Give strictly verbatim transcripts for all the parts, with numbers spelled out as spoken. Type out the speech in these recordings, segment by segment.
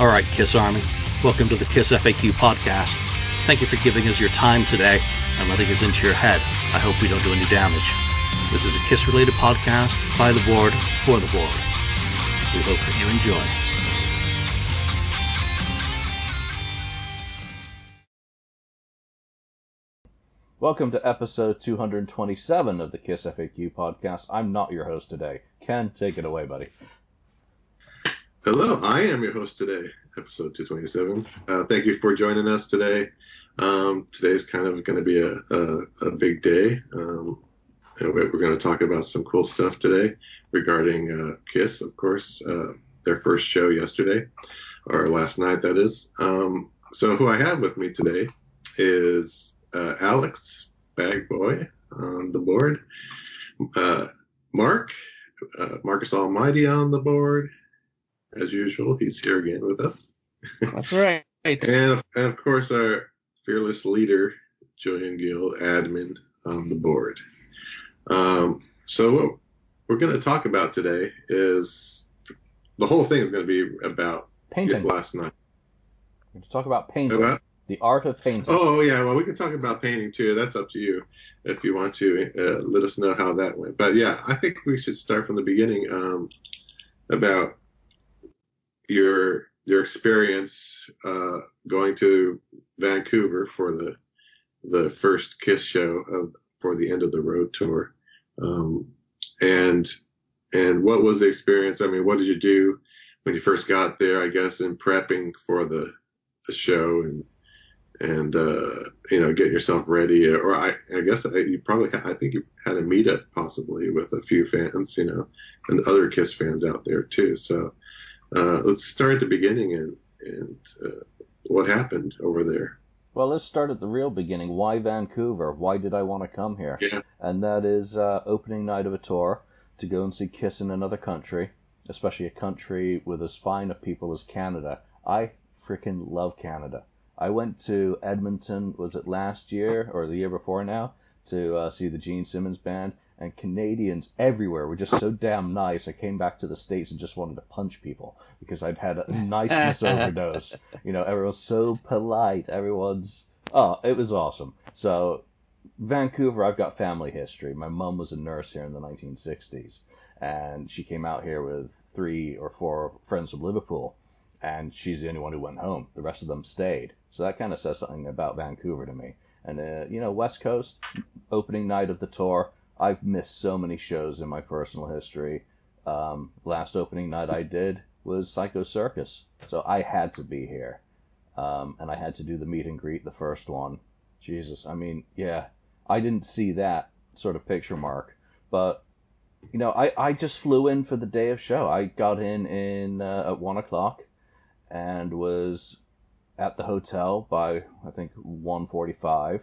Alright, KISS Army, welcome to the KISS F A Q podcast. Thank you for giving us your time today and letting us into your head. I hope we don't do any damage. This is a KISS-related podcast by the board, for the board. We hope that you enjoy. Welcome to episode two hundred twenty-seven of the KISS F A Q podcast. I'm not your host today. Ken, take it away, buddy. Hello, I am your host today, episode two twenty-seven. Uh, thank you for joining us today. Um, today's kind of going to be a, a, a big day. Um, and we're going to talk about some cool stuff today regarding uh, KISS, of course, uh, their first show yesterday, or last night, that is. Um, so who I have with me today is uh, Alex Bagboy on the board, uh, Mark, uh, Marcus Almighty on the board. As usual, he's here again with us. That's right. and, of, and, of course, our fearless leader, Julian Gill, admin on the board. Um, so what we're going to talk about today is the whole thing is going to be about painting. Last night. We're going to talk about painting, about? the art of painting. Oh, yeah. Well, we can talk about painting, too. That's up to you if you want to. Uh, let us know how that went. But, yeah, I think we should start from the beginning um, about – your your experience uh, going to Vancouver for the the first KISS show of, for the End of the Road tour, um, and and what was the experience? I mean, what did you do when you first got there? I guess in prepping for the, the show and and uh, you know getting yourself ready, or I I guess you probably had, I think you had a meetup possibly with a few fans, you know, and other KISS fans out there too. So. Uh, let's start at the beginning and, and uh, what happened over there. Well, let's start at the real beginning. Why Vancouver? Why did I want to come here? Yeah. And that is uh, opening night of a tour to go and see KISS in another country, especially a country with as fine a people as Canada. I freaking love Canada. I went to Edmonton, was it last year or the year before now, to uh, see the Gene Simmons band. And Canadians everywhere were just so damn nice. I came back to the States and just wanted to punch people because I'd had a niceness overdose. You know, everyone's so polite. Everyone's... Oh, it was awesome. So, Vancouver, I've got family history. My mum was a nurse here in the nineteen sixties. And she came out here with three or four friends from Liverpool. And she's the only one who went home. The rest of them stayed. So that kind of says something about Vancouver to me. And, uh, you know, West Coast, opening night of the tour... I've missed so many shows in my personal history. Um, last opening night I did was Psycho Circus. So I had to be here. Um, and I had to do the meet and greet, the first one. Jesus, I mean, yeah. I didn't see that sort of picture mark. But, you know, I, I just flew in for the day of show. I got in, in uh, at one o'clock and was at the hotel by, I think, one forty-five.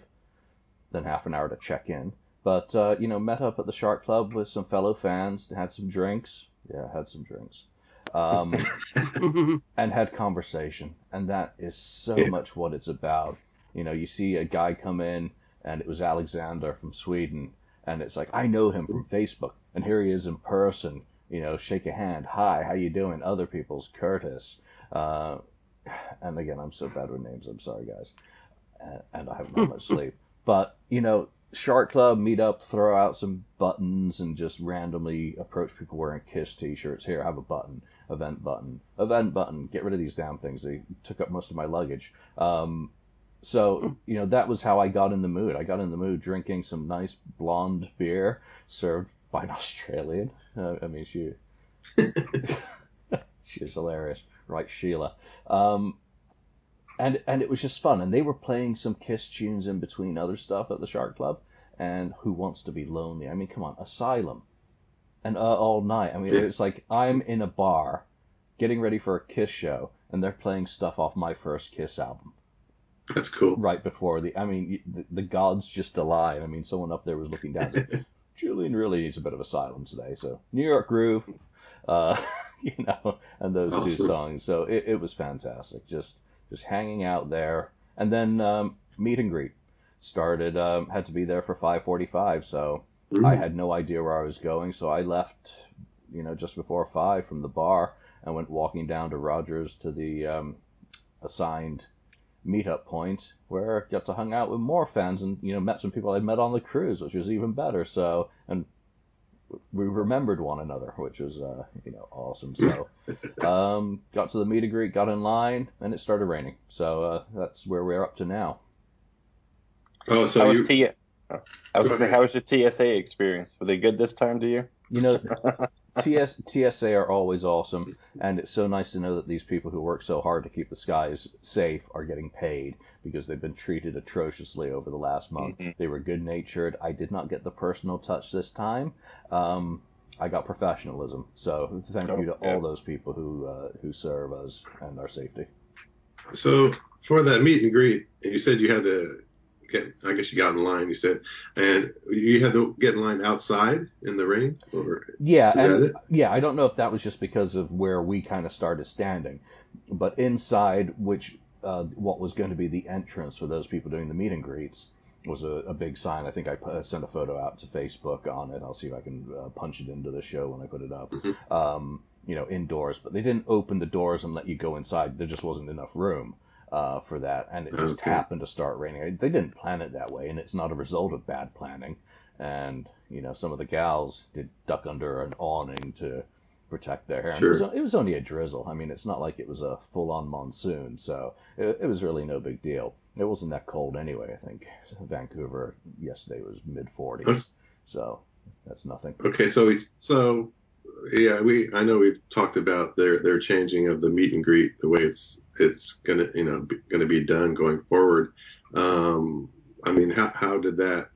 Then half an hour to check in. But, uh, you know, met up at the Shark Club with some fellow fans, had some drinks. Yeah, had some drinks. Um, and had conversation. And that is so yeah. much what it's about. You know, you see a guy come in, and it was Alexander from Sweden. And it's like, I know him from Facebook. And here he is in person. You know, shake a hand. Hi, how you doing? Other people's Curtis. Uh, and again, I'm so bad with names. I'm sorry, guys. And, and I haven't had much sleep. But, you know... Shark Club, meet up, throw out some buttons, and just randomly approach people wearing KISS t-shirts. Here, have a button, event button, event button. Get rid of these damn things. They took up most of my luggage. Um, so, you know, that was how I got in the mood. I got in the mood drinking some nice blonde beer served by an Australian. Uh, I mean, she, she was hilarious. Right, Sheila. Um... And and it was just fun. And they were playing some KISS tunes in between other stuff at the Shark Club. And Who Wants to Be Lonely? I mean, come on, Asylum. And uh, All Night. I mean, it's like I'm in a bar getting ready for a KISS show. And they're playing stuff off my first KISS album. That's cool. Right before the... I mean, the, the God's just a lie. I mean, someone up there was looking down and said, Julian really needs a bit of Asylum today. So, New York Groove. Uh, you know, and those awesome. two songs. So it, it was fantastic. Just... Just hanging out there, and then um, meet and greet started. Um, had to be there for five forty-five, so mm. I had no idea where I was going. So I left, you know, just before five from the bar, and went walking down to Rogers to the um, assigned meetup point, where I got to hang out with more fans and, you know, met some people I'd met on the cruise, which was even better. So, and we remembered one another, which was, uh, you know, awesome. So, um, got to the meet and greet, got in line, and it started raining. So uh, that's where we're up to now. Oh, so how you... was T- I was going to say, how was your T S A experience? Were they good this time of year? You know, T S, T S A are always awesome, and it's so nice to know that these people who work so hard to keep the skies safe are getting paid, because they've been treated atrociously over the last month. Mm-hmm. They were good-natured. I did not get the personal touch this time. Um, I got professionalism. So thank oh, you to yeah. all those people who uh, who serve us and our safety. So for that meet and greet, you said you had to... Okay, I guess you got in line, you said, and you had to get in line outside in the rain? Or yeah, and, yeah, I don't know if that was just because of where we kind of started standing, but inside, which uh, what was going to be the entrance for those people doing the meet and greets, was a, a big sign. I think I put, sent a photo out to Facebook on it. I'll see if I can uh, punch it into the show when I put it up. Mm-hmm. Um, you know, indoors, but they didn't open the doors and let you go inside. There just wasn't enough room. Uh, for that, and it just okay. happened to start raining. They didn't plan it that way, and it's not a result of bad planning. And, you know, some of the gals did duck under an awning to protect their hair. Sure. It was, it was only a drizzle. I mean, it's not like it was a full-on monsoon, so it, it was really no big deal. It wasn't that cold anyway, I think. Vancouver yesterday was mid forties, huh? So that's nothing. Okay, so we, so... Yeah, we. I know we've talked about their, their changing of the meet and greet, the way it's it's gonna you know be, gonna be done going forward. Um, I mean, how how did that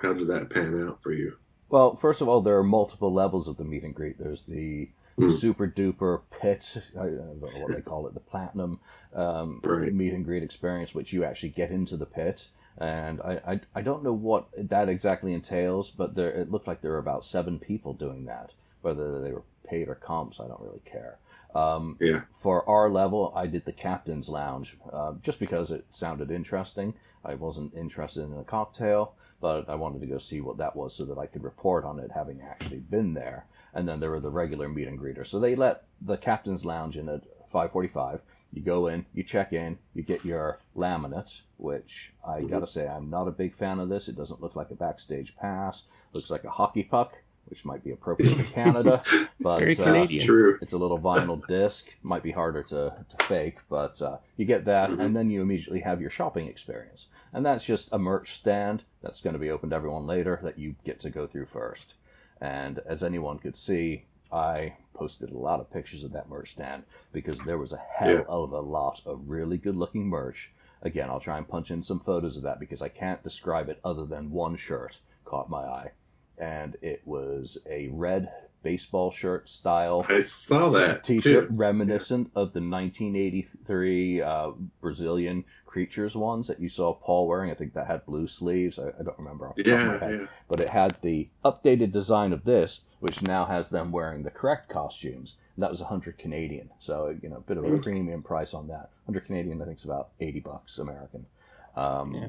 how did that pan out for you? Well, first of all, there are multiple levels of the meet and greet. There's the mm. super duper pit, I don't know what they call it, the platinum um, right. meet and greet experience, which you actually get into the pit. And I, I, I don't know what that exactly entails, but there it looked like there were about seven people doing that. Whether they were paid or comps, I don't really care. Um, yeah. For our level, I did the captain's lounge, uh, just because it sounded interesting. I wasn't interested in a cocktail, but I wanted to go see what that was so that I could report on it, having actually been there. And then there were the regular meet and greeters. So they let the captain's lounge in at five forty-five. You go in, you check in, you get your laminate, which I mm-hmm. gotta say, I'm not a big fan of this. It doesn't look like a backstage pass. It looks like a hockey puck, which might be appropriate for Canada, but Very Canadian. Uh, True. It's a little vinyl disc. Might be harder to, to fake, but uh, you get that, mm-hmm. and then you immediately have your shopping experience. And that's just a merch stand that's going to be open to everyone later that you get to go through first. And as anyone could see, I posted a lot of pictures of that merch stand because there was a hell yeah. of a lot of really good-looking merch. Again, I'll try and punch in some photos of that because I can't describe it other than one shirt caught my eye. And it was a red baseball shirt style I saw that t-shirt too. Reminiscent yeah. of the nineteen eighty-three uh, Brazilian Creatures ones that you saw Paul wearing. I think that had blue sleeves. I, I don't remember off the yeah, top of my head. Yeah. But it had the updated design of this, which now has them wearing the correct costumes. And that was one hundred Canadian. So, you know, a bit of a mm-hmm. premium price on that. one hundred Canadian, I think, is about eighty bucks American. Um, yeah.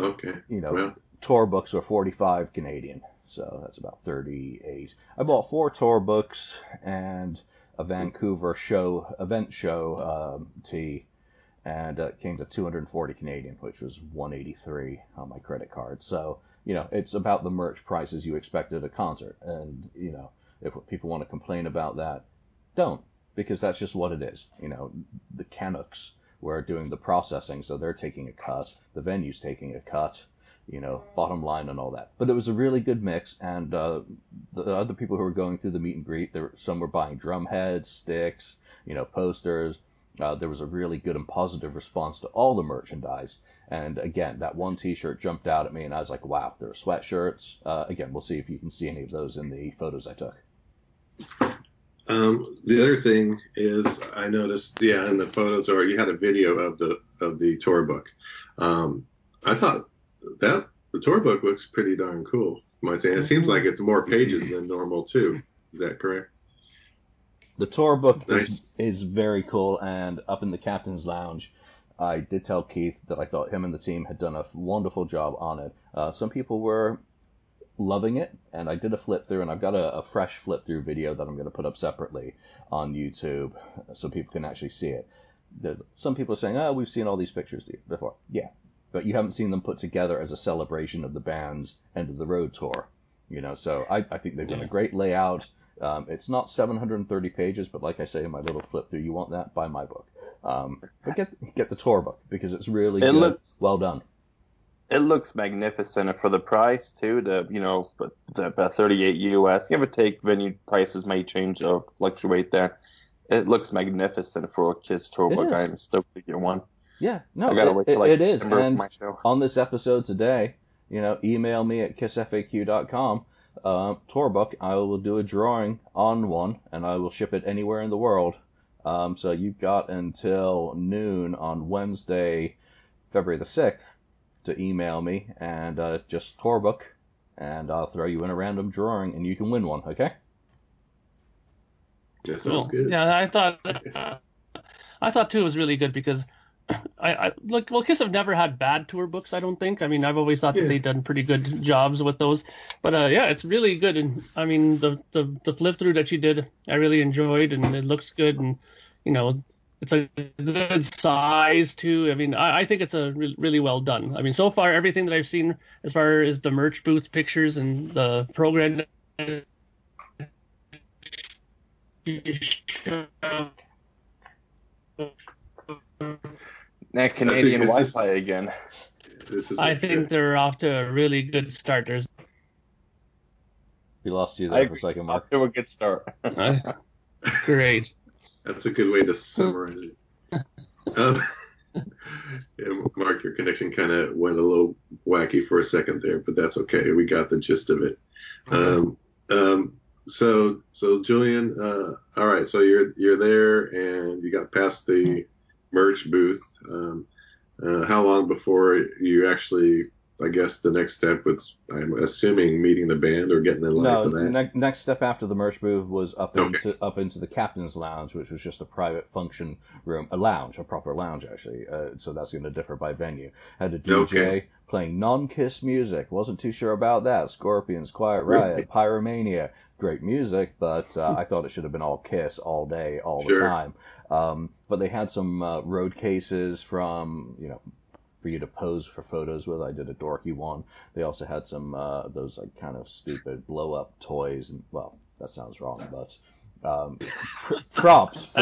Okay. You know, well. Tour books were forty-five Canadian. So that's about thirty-eight. I bought four tour books and a Vancouver show event show um, tee, and uh, came to two hundred forty Canadian, which was one hundred eighty-three on my credit card. So you know it's about the merch prices you expect at a concert, and you know if people want to complain about that, don't, because that's just what it is. You know the Canucks were doing the processing, so they're taking a cut. The venue's taking a cut. You know, bottom line and all that. But it was a really good mix, and uh, the other people who were going through the meet and greet, there were, some were buying drum heads, sticks, you know, posters. Uh, there was a really good and positive response to all the merchandise. And again, that one T-shirt jumped out at me, and I was like, wow, there are sweatshirts. Uh, again, we'll see if you can see any of those in the photos I took. Um, the other thing is, I noticed, yeah, in the photos, or you had a video of the of the tour book. Um, I thought. That the tour book looks pretty darn cool. My saying it seems like it's more pages than normal too. Is that correct? The tour book nice. is is very cool. And up in the captain's lounge, I did tell Keith that I thought him and the team had done a wonderful job on it. Uh, some people were loving it, and I did a flip through, and I've got a, a fresh flip through video that I'm going to put up separately on YouTube so people can actually see it. The, some people are saying, oh, we've seen all these pictures before. Yeah, but you haven't seen them put together as a celebration of the band's End of the Road tour. You know, so I, I think they've done yeah. a great layout. Um, it's not seven hundred thirty pages, but like I say in my little flip through, you want that, buy my book. Um, but get get the tour book because it's really it good. Looks, well done. It looks magnificent, and for the price too. The you know the, the thirty-eight U S, give or take, venue prices may change or fluctuate there. It looks magnificent for a KISS tour book. I'm stoked to get one. Yeah, no, I gotta it, wait till it, I it is. And my show. On this episode today, you know, email me at kiss f a q dot com. Uh, tour book, I will do a drawing on one, and I will ship it anywhere in the world. Um, so you've got until noon on Wednesday, February the sixth, to email me, and uh, just tour book, and I'll throw you in a random drawing, and you can win one, okay? That sounds good. Yeah, I thought, uh, I thought too it was really good, because... I, I look well. KISS have never had bad tour books, I don't think. I mean, I've always thought yeah. that they've done pretty good jobs with those. But uh, yeah, it's really good. And I mean, the, the the flip through that you did, I really enjoyed, and it looks good. And you know, it's a good size too. I mean, I, I think it's a re- really well done. I mean, so far everything that I've seen, as far as the merch booth pictures and the program. That Canadian Wi-Fi is, again. This is I like, think yeah. they're off to a really good start. There's... We lost you there I for a second, Mark. Off to a good start. Great. That's a good way to summarize it. Um, yeah, Mark, your connection kind of went a little wacky for a second there, but that's okay. We got the gist of it. Um, um, so, so Julian, uh, all right. So you're you're there, and you got past the merch booth. Um, uh, how long before you actually, I guess the next step was, I'm assuming, meeting the band or getting in line no, for that? No, ne- next step after the merch booth was up okay. into up into the captain's lounge, which was just a private function room, a lounge, a proper lounge actually. Uh, so that's going to differ by venue. Had a D J okay. playing non-KISS music. Wasn't too sure about that. Scorpions, Quiet Riot, really? Pyromania. Great music, but uh, I thought it should have been all KISS all day, all sure. the time. Um, but they had some uh, road cases from, you know, for you to pose for photos with. I did a dorky one. They also had some uh, those like kind of stupid blow up toys and well, that sounds wrong, but um, props for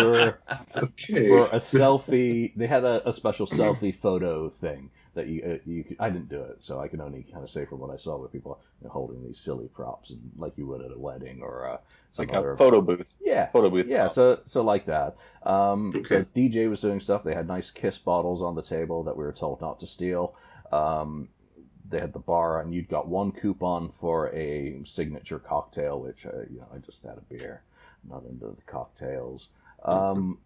okay. for a selfie. They had a, a special selfie photo thing that you uh, you could, I didn't do it, so I can only kind of say from what I saw with people you know, holding these silly props and like you would at a wedding or uh, some like other a photo booth. Yeah, photo booth. Yeah, props. so so like that. Um, okay. So D J was doing stuff. They had nice KISS bottles on the table that we were told not to steal. Um, they had the bar, and you'd got one coupon for a signature cocktail, which uh, you know I just had a beer, not into the cocktails. Um,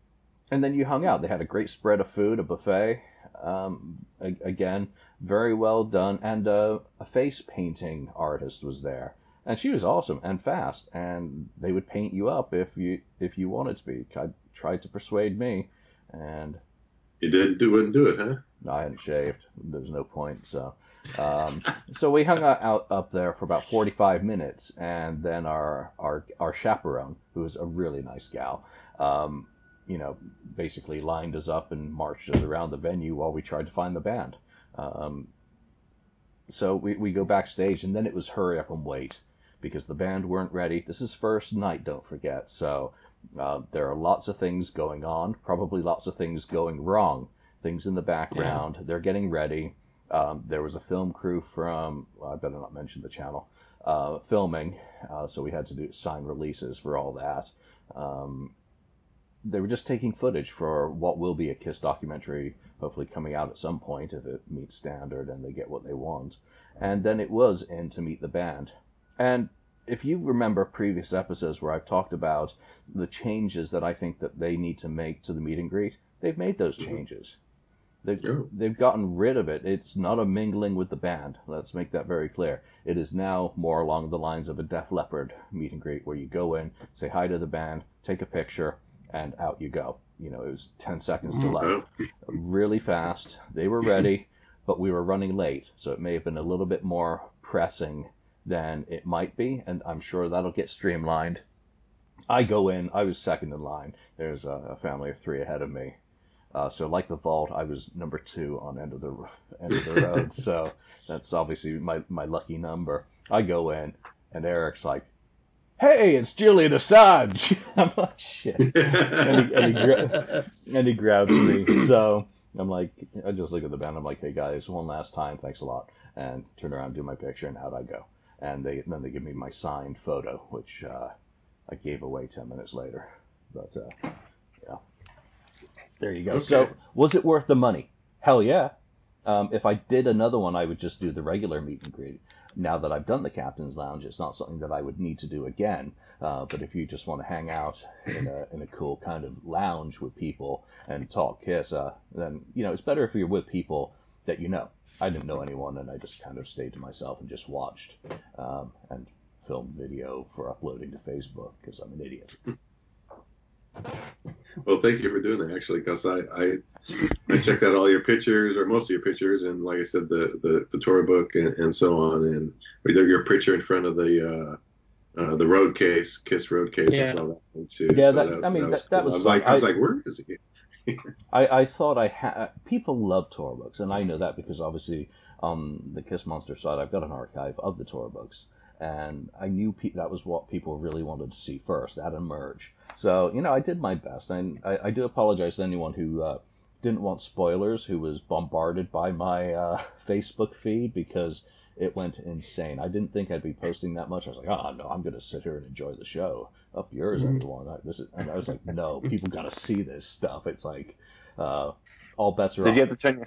and then you hung out. They had a great spread of food, a buffet. Um, again, very well done, and uh, a face painting artist was there, and she was awesome and fast, and they would paint you up if you if you wanted to be. I tried to persuade me, and you didn't do wouldn't do it, huh? No, I hadn't shaved. There was no point. So, um, so we hung out up there for about forty-five minutes, and then our our our chaperone, who was a really nice gal, um. you know, basically lined us up and marched us around the venue while we tried to find the band. Um, so we, we go backstage, and then it was hurry up and wait, because the band weren't ready. This is first night, don't forget. So uh, there are lots of things going on, probably lots of things going wrong, things in the background. Yeah. They're getting ready. Um, there was a film crew from, well, I better not mention the channel, uh, filming. Uh, so we had to do sign releases for all that. Um, They were just taking footage for what will be a KISS documentary, hopefully coming out at some point if it meets standard and they get what they want. And then it was in to meet the band. And if you remember previous episodes where I've talked about the changes that I think that they need to make to the meet and greet, they've made those changes. They've, sure. they've gotten rid of it. It's not a mingling with the band. Let's make that very clear. It is now more along the lines of a Def Leppard meet and greet where you go in, say hi to the band, take a picture, and out you go. You know, it was ten seconds to left. Really fast. They were ready, but we were running late. So it may have been a little bit more pressing than it might be, and I'm sure that'll get streamlined. I go in, I was second in line. There's a, a family of three ahead of me. Uh, so like the vault, I was number two on End of the, End of the Road. So that's obviously my, my lucky number. I go in, and Eric's like, "Hey, it's Julian Assange." I'm like, shit. and, he, and, he gra- and he grabs me. So I'm like, I just look at the band. I'm like, "Hey, guys, one last time. Thanks a lot." And turn around, do my picture, and out I go. And they and then they give me my signed photo, which uh, I gave away ten minutes later. But, uh, yeah. There you go. Okay. So, was it worth the money? Hell yeah. Um, if I did another one, I would just do the regular meet and greet. Now that I've done the Captain's Lounge, it's not something that I would need to do again. Uh, but if you just want to hang out in a in a cool kind of lounge with people and talk KISS, uh, then, you know, it's better if you're with people that you know. I didn't know anyone, and I just kind of stayed to myself and just watched um, and filmed video for uploading to Facebook because I'm an idiot. Well, thank you for doing that, actually, because I, I I checked out all your pictures, or most of your pictures, and like I said, the the, the tour book and, and so on, and we did your picture in front of the uh, uh, the road case, KISS road case, yeah. I saw that one too. Yeah, so that, that, I mean, that was, that, cool. that was I was like, I, I was like, where is it? I, I thought I had people love tour books, and I know that because obviously on um, the KISS Monster side, I've got an archive of the tour books, and I knew pe- that was what people really wanted to see first, that and Merge. So, you know, I did my best, and I, I do apologize to anyone who uh, didn't want spoilers, who was bombarded by my uh, Facebook feed, because it went insane. I didn't think I'd be posting that much. I was like, oh, no, I'm going to sit here and enjoy the show. Up yours, everyone. I, this is, and I was like, no, people got to see this stuff. It's like, uh, all bets are off. Did you have to turn your...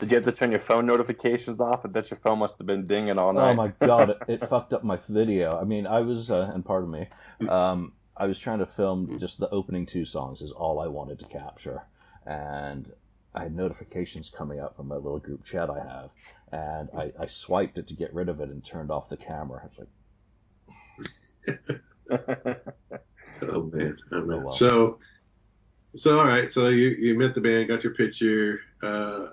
Did you have to turn your phone notifications off? I bet your phone must have been dinging all night. Oh, my God. It, it fucked up my video. I mean, I was, uh, and pardon me, um, I was trying to film just the opening two songs is all I wanted to capture. And I had notifications coming up from my little group chat I have. And I, I swiped it to get rid of it and turned off the camera. It's like... oh, man. Oh, man. Oh, well. So, so, all right. So you, you met the band, got your picture, uh...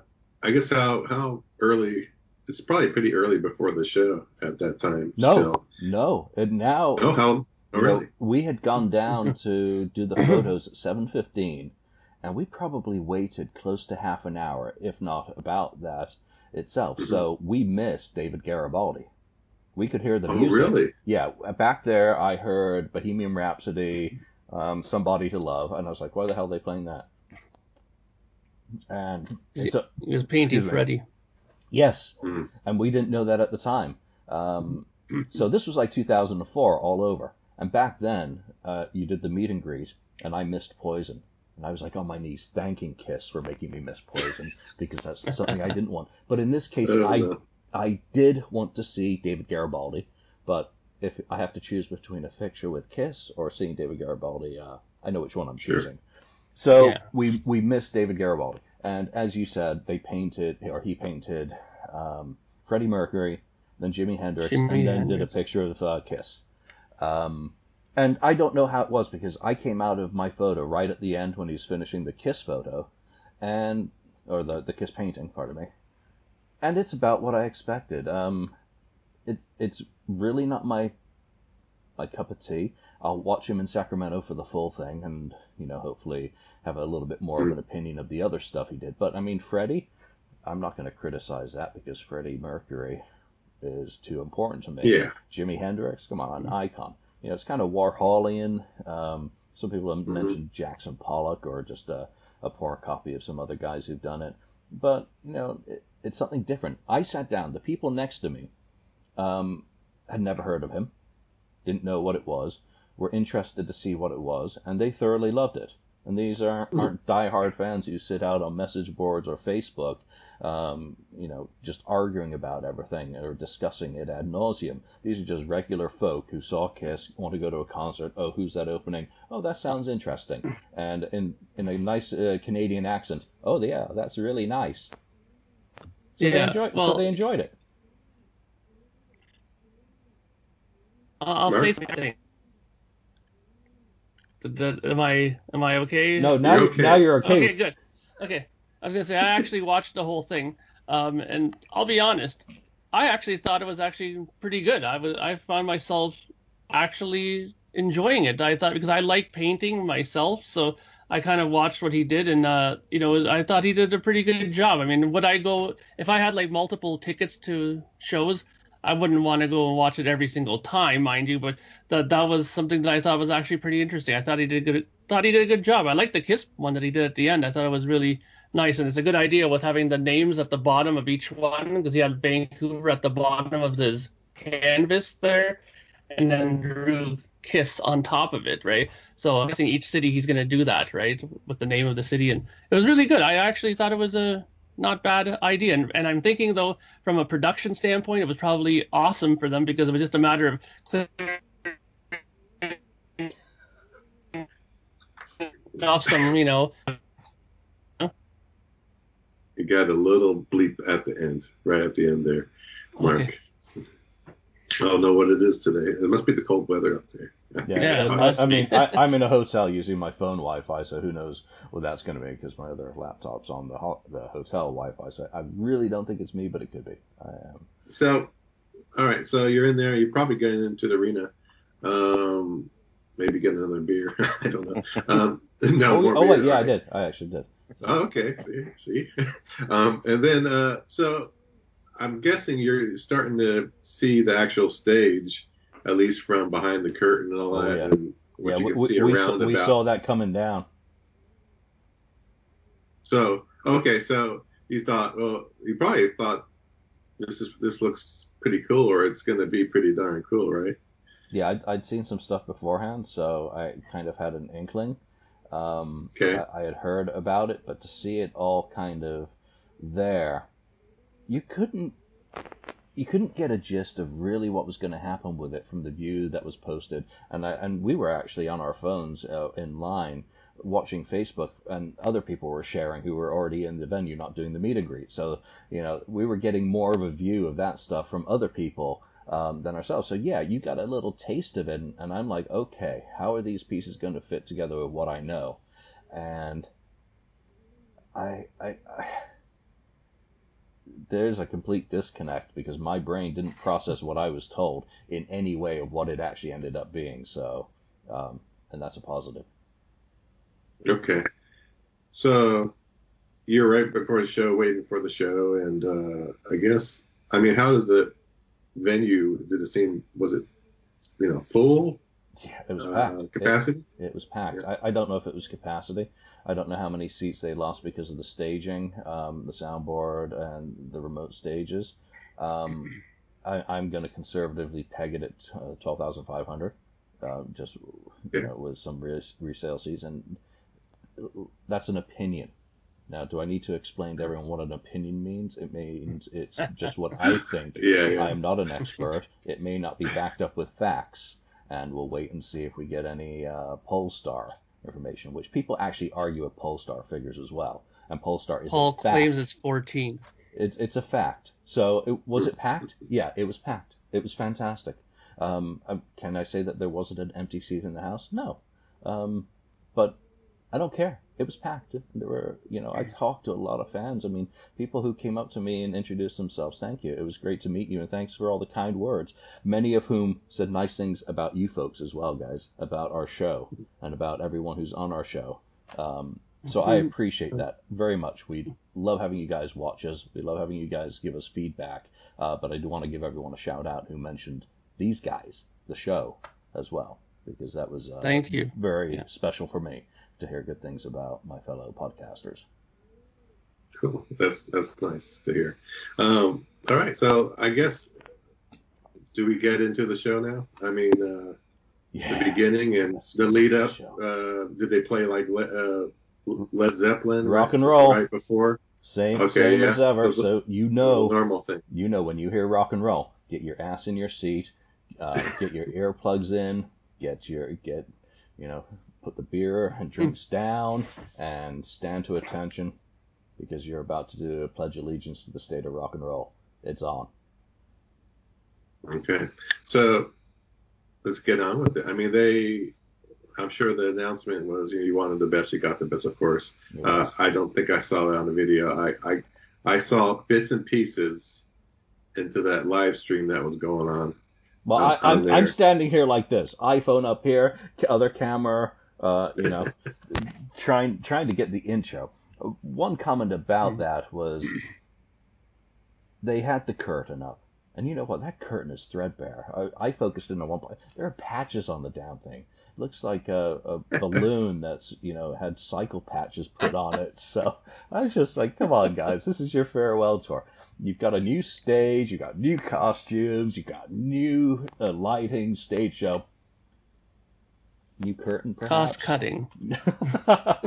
I guess how, how early, it's probably pretty early before the show at that time. No, still. no. And now, oh, how, oh, really? Know, we had gone down to do the photos at seven fifteen, and we probably waited close to half an hour, if not about that itself. Mm-hmm. So we missed David Garibaldi. We could hear the oh, music. Oh, really? Yeah. Back there, I heard Bohemian Rhapsody, um, Somebody to Love, and I was like, why the hell are they playing that? And it's a, it was Painty Freddy. Yes, mm. And we didn't know that at the time. Um, so this was like two thousand four all over. And back then, uh, you did the meet and greet, and I missed Poison. And I was like on my knees thanking KISS for making me miss Poison, because that's something I didn't want. But in this case, I I, I did want to see David Garibaldi. But if I have to choose between a picture with KISS or seeing David Garibaldi, uh, I know which one I'm sure. choosing. So yeah. we we missed David Garibaldi, and as you said, they painted or he painted um, Freddie Mercury, then Jimi Hendrix, Jimi and then Hendrix. did a picture of uh, KISS. Um, and I don't know how it was because I came out of my photo right at the end when he was finishing the KISS photo, and or the the KISS painting, pardon me, and it's about what I expected. Um, it's it's really not my my cup of tea. I'll watch him in Sacramento for the full thing and, you know, hopefully have a little bit more of an opinion of the other stuff he did. But, I mean, Freddie, I'm not going to criticize that because Freddie Mercury is too important to me. Yeah. Jimi Hendrix, come on, an icon. You know, it's kind of Warholian. Um, some people have mentioned Jackson Pollock or just a, a poor copy of some other guys who've done it. But, you know, it, it's something different. I sat down. The people next to me um, had never heard of him, didn't know what it was. Were interested to see what it was, and they thoroughly loved it. And these aren't, aren't diehard fans who sit out on message boards or Facebook, um, you know, just arguing about everything or discussing it ad nauseum. These are just regular folk who saw KISS, want to go to a concert. Oh, who's that opening? Oh, that sounds interesting. And in in a nice uh, Canadian accent. Oh, yeah, that's really nice. So yeah, they enjoyed, well, so they enjoyed it. I'll say something. That, am I am I okay? No, now you're okay. Now you're okay. Okay, good. Okay, I was gonna say I actually watched the whole thing, um, and I'll be honest, I actually thought it was actually pretty good. I was I found myself actually enjoying it. I thought, because I like painting myself, so I kind of watched what he did, and uh, you know, I thought he did a pretty good job. I mean, would I go if I had like multiple tickets to shows? I wouldn't want to go and watch it every single time, mind you, but that that was something that I thought was actually pretty interesting. I thought he did good. Thought he did a good job. I liked the KISS one that he did at the end. I thought it was really nice, and it's a good idea with having the names at the bottom of each one, because he had Vancouver at the bottom of his canvas there, and then drew KISS on top of it, right? So I'm guessing each city he's going to do that, right, with the name of the city, and it was really good. I actually thought it was a not bad idea, and, and I'm thinking, though, from a production standpoint, it was probably awesome for them, because it was just a matter of clearing off some, you know. You got a little bleep at the end, right at the end there, Mark. Okay. I don't know what it is today. It must be the cold weather up there. Yeah, yeah I, I mean, I, I'm in a hotel using my phone Wi-Fi, so who knows what that's going to be, because my other laptop's on the ho- the hotel Wi-Fi. So I really don't think it's me, but it could be. I am. So, all right, so you're in there. You're probably getting into the arena. Um, maybe get another beer. I don't know. Um, no, oh, more oh beer, wait, yeah, right. I did. I actually did. Oh, okay. See, see. Um, and then, uh, so... I'm guessing you're starting to see the actual stage, at least from behind the curtain and all oh, that, yeah. and what yeah, you can we, see we, around. We about. saw that coming down. So okay, so you thought, well, you probably thought this is this looks pretty cool, or it's going to be pretty darn cool, right? Yeah, I'd, I'd seen some stuff beforehand, so I kind of had an inkling. Um, okay, I, I had heard about it, but to see it all kind of there. You couldn't, you couldn't get a gist of really what was going to happen with it from the view that was posted, and I, and we were actually on our phones uh, in line watching Facebook, and other people were sharing who were already in the venue, not doing the meet and greet. So you know, we were getting more of a view of that stuff from other people um, than ourselves. So yeah, you got a little taste of it, and, and I'm like, okay, how are these pieces going to fit together with what I know? And I, I. I... there's a complete disconnect, because my brain didn't process what I was told in any way of what it actually ended up being. So, um, and that's a positive. Okay. So you're right before the show, waiting for the show. And, uh, I guess, I mean, how did the venue, did it seem, was it, you know, full? Yeah, it was uh, packed. Capacity? It, it was packed. Yeah. I, I don't know if it was capacity. I don't know how many seats they lost because of the staging, um, the soundboard, and the remote stages. Um, I, I'm going to conservatively peg it at uh, twelve thousand five hundred, uh, just you know, with some res- resale seats. And that's an opinion. Now, do I need to explain to everyone what an opinion means? It means it's just what I think. yeah, yeah. I am not an expert. It may not be backed up with facts. And we'll wait and see if we get any uh, Polestar information, which people actually argue with Polestar figures as well. And Polestar is Paul a fact. Paul claims it's fourteen. It's it's a fact. So it, was it packed? Yeah, it was packed. It was fantastic. Um, can I say that there wasn't an empty seat in the house? No. Um, but I don't care. It was packed. There were, you know, I talked to a lot of fans. I mean, people who came up to me and introduced themselves. Thank you. It was great to meet you, and thanks for all the kind words. Many of whom said nice things about you folks as well, guys, about our show and about everyone who's on our show. Um, so I appreciate that very much. We love having you guys watch us. We love having you guys give us feedback. Uh, but I do want to give everyone a shout out who mentioned these guys, the show, as well, because that was uh, thank you. very yeah. special for me. To hear good things about my fellow podcasters. Cool. That's that's nice to hear. Um, all right. So I guess, do we get into the show now? I mean, uh, yeah. the beginning and Let's the lead up. The uh, did they play like Le- uh, Led Zeppelin? Rock right, and roll. Right before? Same, okay, same yeah. as ever. So, so you know. Normal thing. You know when you hear rock and roll, get your ass in your seat, uh, get your earplugs in, get your, get, you know, put the beer and drinks down and stand to attention, because you're about to do a pledge allegiance to the state of rock and roll. It's on. Okay. So let's get on with it. I mean, they, I'm sure the announcement was, you know, you wanted the best, you got the best, of course. Yes. Uh, I don't think I saw that on the video. I, I, I saw bits and pieces into that live stream that was going on. Well, on, I, I'm, on I'm standing here like this, iPhone up here, other camera, uh, you know, trying trying to get the intro. One comment about that was they had the curtain up. And you know what? That curtain is threadbare. I, I focused in on one point. There are patches on the damn thing. It looks like a, a balloon that's, you know, had cycle patches put on it. So I was just like, come on, guys. This is your farewell tour. You've got a new stage. You've got new costumes. You've got new uh, lighting, stage show. New curtain, perhaps. Cost cutting. They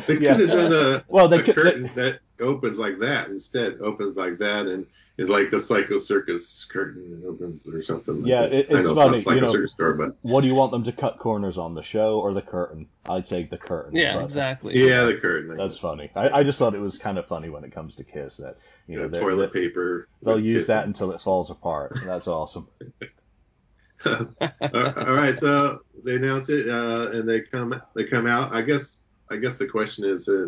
could yeah. have done a, well, they a could, curtain they... that opens like that instead. Opens like that and is like the Psycho Circus curtain opens or something. Like yeah, that. it's I know funny. It's not Psycho you know, Circus store, but what do you want them to cut corners on, the show or the curtain? I'd say the curtain. Yeah, but... exactly. Yeah, the curtain. I That's guess. funny. I, I just thought it was kind of funny when it comes to KISS that you know yeah, toilet they, paper. They'll use that until it falls apart. That's awesome. all, all right, so they announce it, uh, and they come. They come out. I guess. I guess the question is, uh,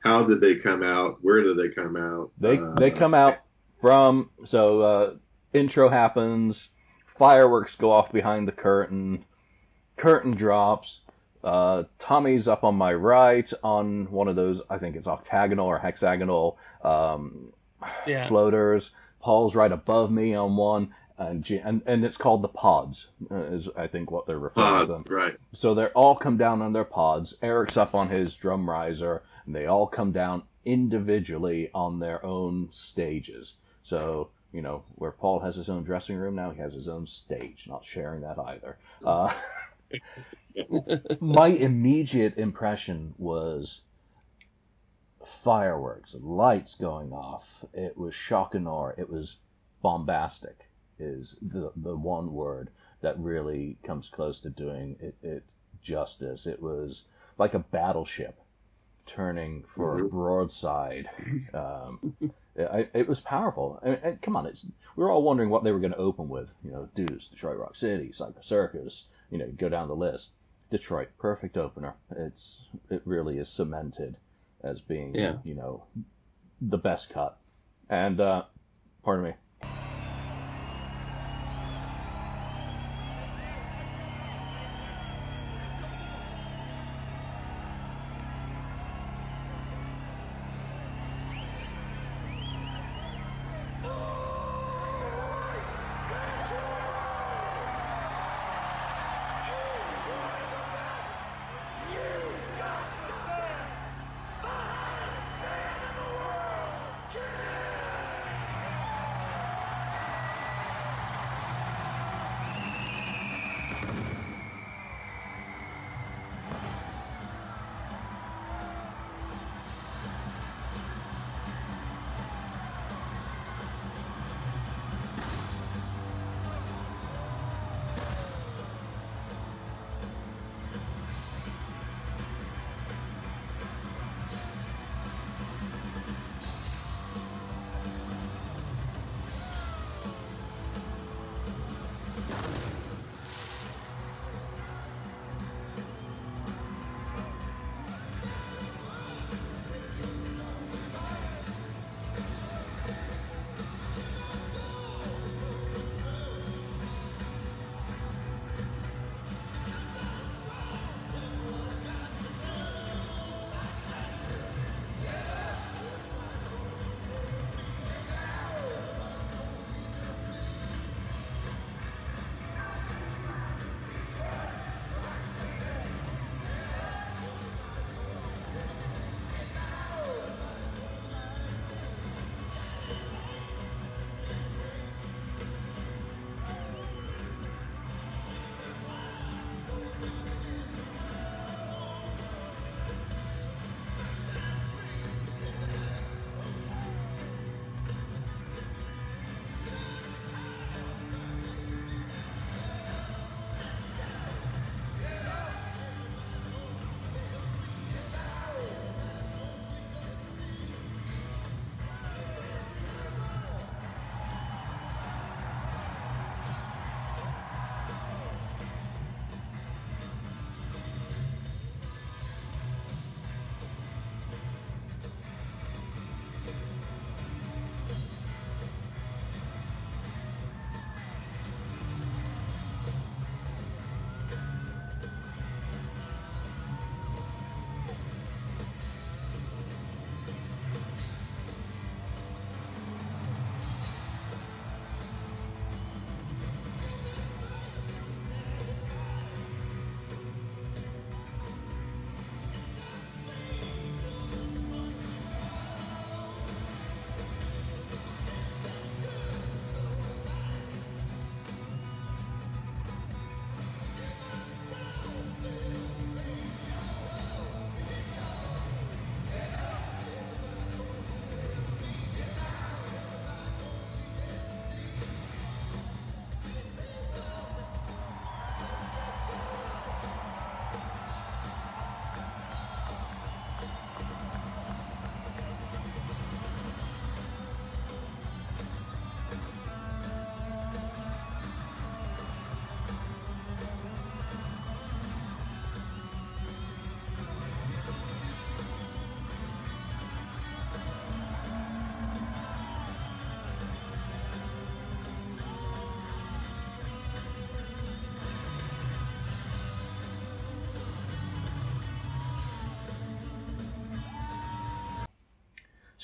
how did they come out? Where did they come out? They uh, they come out from. So uh, intro happens. Fireworks go off behind the curtain. Curtain drops. Uh, Tommy's up on my right on one of those. I think it's octagonal or hexagonal um, yeah. floaters. Paul's right above me on one. And, and and it's called the pods, is I think what they're referring pods, to them. Right. So they all come down on their pods. Eric's up on his drum riser, and they all come down individually on their own stages. So, you know, where Paul has his own dressing room now, he has his own stage. Not sharing that either. Uh, my immediate impression was fireworks, lights going off. It was shock and awe. It was bombastic. Is the the one word that really comes close to doing it, it justice. It was like a battleship turning for mm-hmm. a broadside. Um, it, it was powerful. I mean, and come on, it's we were all wondering what they were going to open with. You know, Deuce, Detroit Rock City, Psycho Circus. You know, go down the list. Detroit, perfect opener. It's it really is cemented as being yeah. you know the best cut. And uh, pardon me.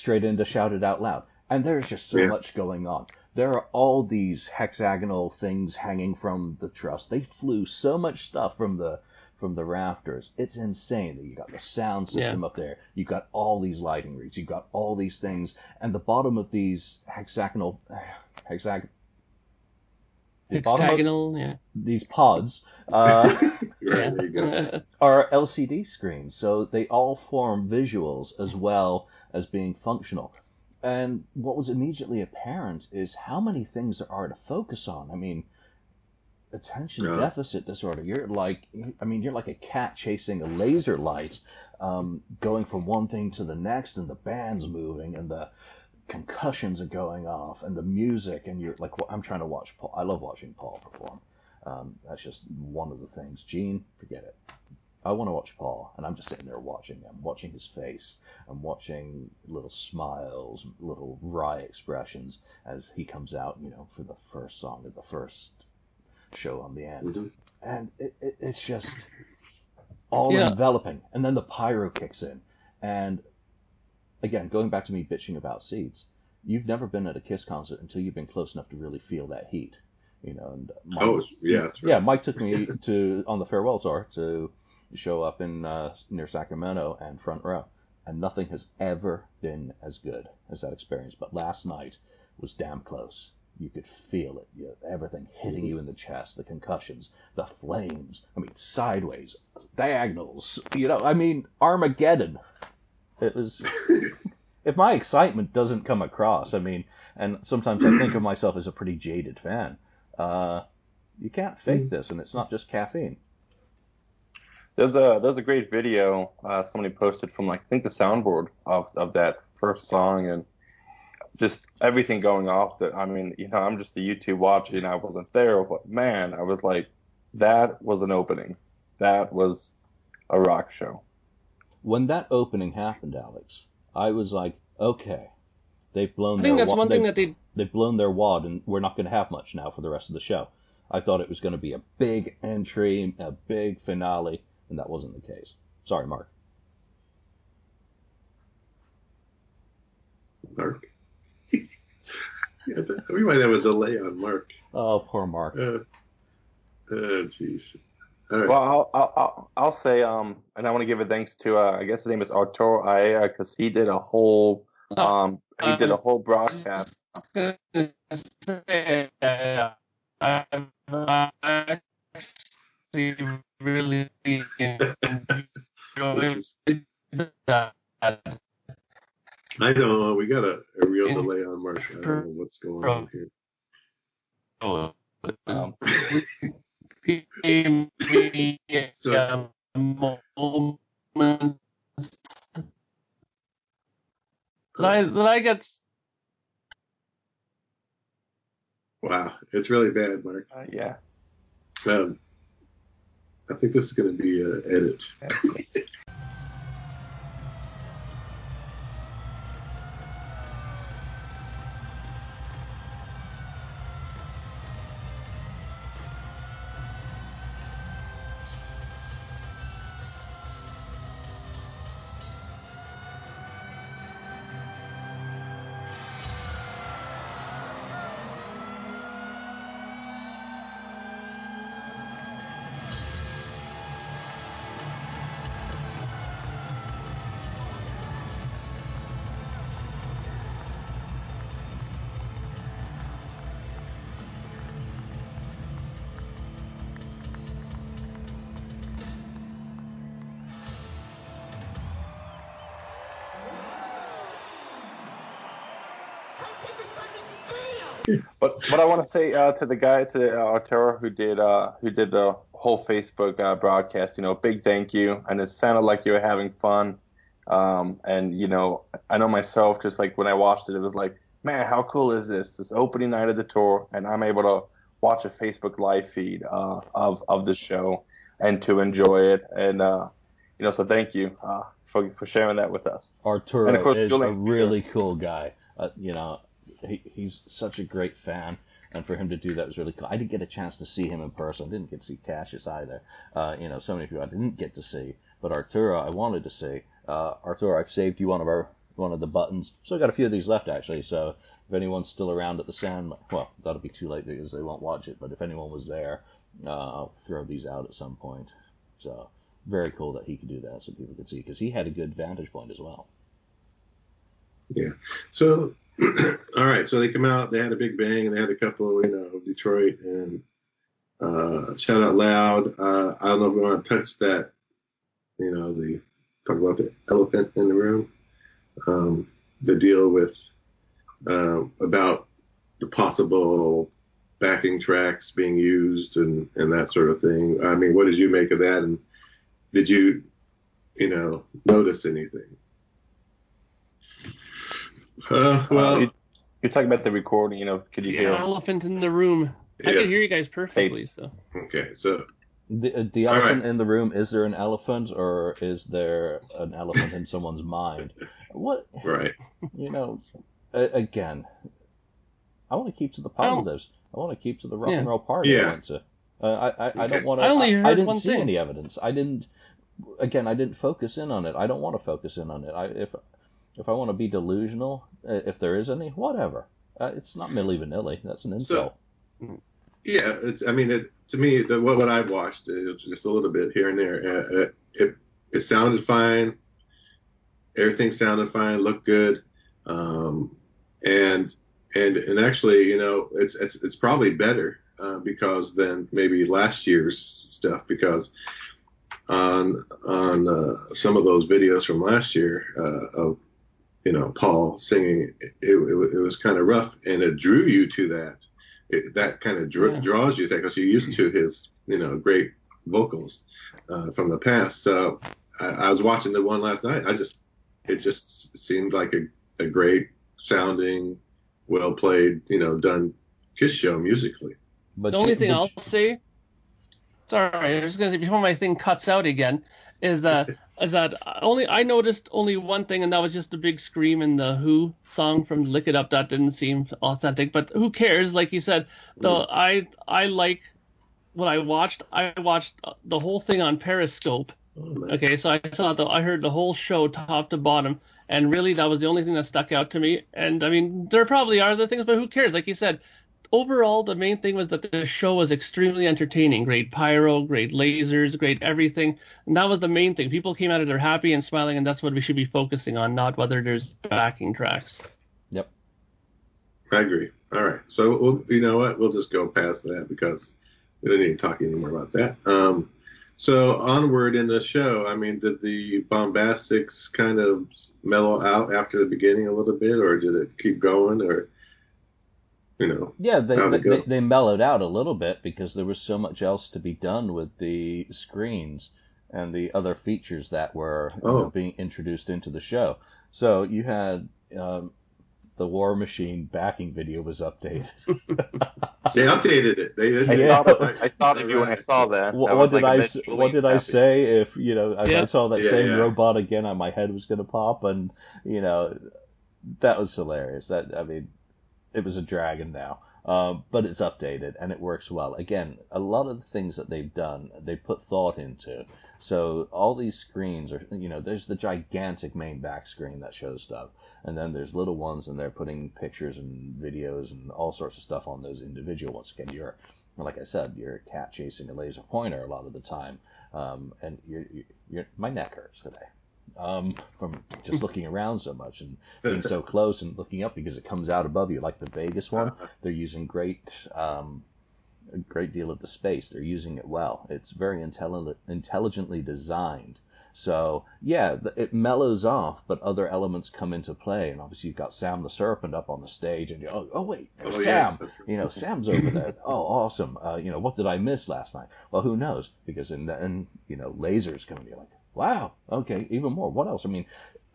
straight into Shout It Out Loud. And there's just so yeah. much going on. There are all these hexagonal things hanging from the truss. They flew so much stuff from the from the rafters. It's insane that you got the sound system yeah. up there. You've got all these lighting rigs. You've got all these things. And the bottom of these hexagonal... Hexagonal... The hexagonal, yeah. These pods uh, yeah, there you go. Are L C D screens, so they all form visuals as well as being functional. And what was immediately apparent is how many things there are to focus on. I mean, attention yeah. deficit disorder. You're like, I mean, you're like a cat chasing a laser light, um, going from one thing to the next, and the band's moving, and the concussions are going off, and the music, and you're like, well, I'm trying to watch Paul. I love watching Paul perform. Um, that's just one of the things. Gene, forget it. I want to watch Paul, and I'm just sitting there watching him, watching his face, and watching little smiles, little wry expressions as he comes out, you know, for the first song of the first show on the end. Mm-hmm. And it, it, it's just all yeah. enveloping. And then the pyro kicks in, and again, going back to me bitching about seeds, you've never been at a KISS concert until you've been close enough to really feel that heat, you know. And Mike, oh, yeah, that's right. Yeah, Mike took me to on the farewell tour to show up in uh, near Sacramento and front row, and nothing has ever been as good as that experience. But last night was damn close. You could feel it, you know, everything hitting you in the chest, the concussions, the flames. I mean, sideways, diagonals. You know, I mean, Armageddon. It was, if my excitement doesn't come across, I mean, and sometimes I think of myself as a pretty jaded fan. Uh, you can't fake this, and it's not just caffeine. There's a there's a great video uh, somebody posted from, like, I think the soundboard of of that first song, and just everything going off. That I mean, you know, I'm just a YouTube watcher, and I wasn't there, but man, I was like, that was an opening, that was a rock show. When that opening happened, Alex, I was like, okay, they've blown. I think their that's wa- one thing that they they've blown their wad, and we're not going to have much now for the rest of the show. I thought it was going to be a big entry, a big finale, and that wasn't the case. Sorry, Mark. Mark, yeah, that, we might have a delay on Mark. Oh, poor Mark. Uh, oh, jeez. All right. Well, I'll, I'll, I'll, I'll say, um, and I want to give a thanks to, uh, I guess his name is Arturo Aiea, because he did a whole, um, he did a whole broadcast. I was say, uh, I'm actually really enjoying that. I don't know. We got a, a real delay on Marcia. I don't know what's going on here. Oh, um, so, moments like, like it's wow, it's really bad, Mark. Uh, yeah. Um, I think this is going to be an edit. But but I want to say uh, to the guy, to uh, Arturo, who did uh, who did the whole Facebook uh, broadcast, you know, big thank you. And it sounded like you were having fun. Um, and, you know, I know myself, just like when I watched it, it was like, man, how cool is this? This opening night of the tour, and I'm able to watch a Facebook live feed uh, of, of the show and to enjoy it. And, uh, you know, so thank you uh, for, for sharing that with us. Arturo and of course, is Julian, a really cool guy, uh, you know. He, he's such a great fan, and for him to do that was really cool. I didn't get a chance to see him in person. I didn't get to see Cassius either. Uh, you know, so many people I didn't get to see, but Arturo I wanted to see. Uh, Arturo, I've saved you one of our one of the buttons. Still got a few of these left, actually, so if anyone's still around at the sound, well, that'll be too late because they won't watch it, but if anyone was there, uh, I'll throw these out at some point. So very cool that he could do that so people could see, because he had a good vantage point as well. Yeah. So, all right, so they come out, they had a big bang, and they had a couple, you know, Detroit and uh, Shout Out Loud. Uh, I don't know if we want to touch that, you know, the talk about the elephant in the room, um, the deal with uh, about the possible backing tracks being used and, and that sort of thing. I mean, what did you make of that, and did you, you know, notice anything? Uh, well, uh, you, you're talking about the recording, you know? Could you yeah, hear elephant in the room? I yes. could hear you guys perfectly. Tapes. So okay, so the the elephant right. in the room. Is there an elephant, or is there an elephant in someone's mind? What? Right. You know, again, I want to keep to the positives. I, I want to keep to the rock yeah. and roll party. Yeah. I went to. Uh, I, I I don't want to. I only heard I, I didn't one see thing. any evidence. I didn't. Again, I didn't focus in on it. I don't want to focus in on it. I if. If I want to be delusional, if there is any, whatever. Uh, it's not Milli Vanilli. That's an insult. So, yeah, it's, I mean, it, to me, the, what, what I've watched is just a little bit here and there. Uh, it it sounded fine. Everything sounded fine. Looked good. Um, and and and actually, you know, it's it's it's probably better uh, because than maybe last year's stuff, because on on uh, some of those videos from last year uh, of you know, Paul singing, it, it, it was kind of rough, and it drew you to that. It, that kind of drew, yeah. draws you to that, because you're used to his, you know, great vocals uh, from the past. So I, I was watching the one last night. I just, it just seemed like a, a great sounding, well played, you know, done KISS show musically. But the only thing I'll say, sorry, I was going to say before my thing cuts out again, is that. Uh, Is that only I noticed only one thing, and that was just a big scream in the Who song from Lick It Up. That didn't seem authentic, but who cares? Like you said, though, I I like what I watched. I watched the whole thing on Periscope. Okay, so I saw the I heard the whole show top to bottom, and really that was the only thing that stuck out to me. And I mean, there probably are other things, but who cares? Like you said, overall the main thing was that the show was extremely entertaining. Great pyro, great lasers, great everything, and that was the main thing. People came out of there happy and smiling, and that's what we should be focusing on, not whether there's backing tracks. Yep, I agree. All right, so we'll, you know what, we'll just go past that because we don't need to talk anymore about that. Um, so onward in the show, I mean, did the bombastics kind of mellow out after the beginning a little bit, or did it keep going, or? You know, yeah, they they, they they mellowed out a little bit because there was so much else to be done with the screens and the other features that were oh. you know, being introduced into the show. So you had um, the War Machine backing video was updated. They updated it. They, they, yeah. they I, I thought of you when I saw that. What, what did, like I, what did I say? If you know, yeah. I, I saw that yeah, same yeah. robot again, and my head was going to pop, and you know, that was hilarious. That I mean. It was a dragon now, uh, but it's updated and it works well. Again, a lot of the things that they've done, they put thought into. So all these screens are, you know, there's the gigantic main back screen that shows stuff. And then there's little ones, and they're putting pictures and videos and all sorts of stuff on those individual ones. Again, you're, like I said, you're a cat chasing a laser pointer a lot of the time. Um, and you're, you're, my neck hurts today. Um, from just looking around so much and being so close and looking up, because it comes out above you, like the Vegas one. They're using great, um, a great deal of the space. They're using it well. It's very intelli- intelligently designed. So yeah, it mellows off, but other elements come into play. And obviously, you've got Sam the Serpent up on the stage, and you're, oh, oh wait, there's oh, Sam. Yes. You know, Sam's over there. Oh, awesome. Uh, you know, what did I miss last night? Well, who knows? Because in then you know, lasers coming. You're like. Wow. Okay. Even more. What else? I mean,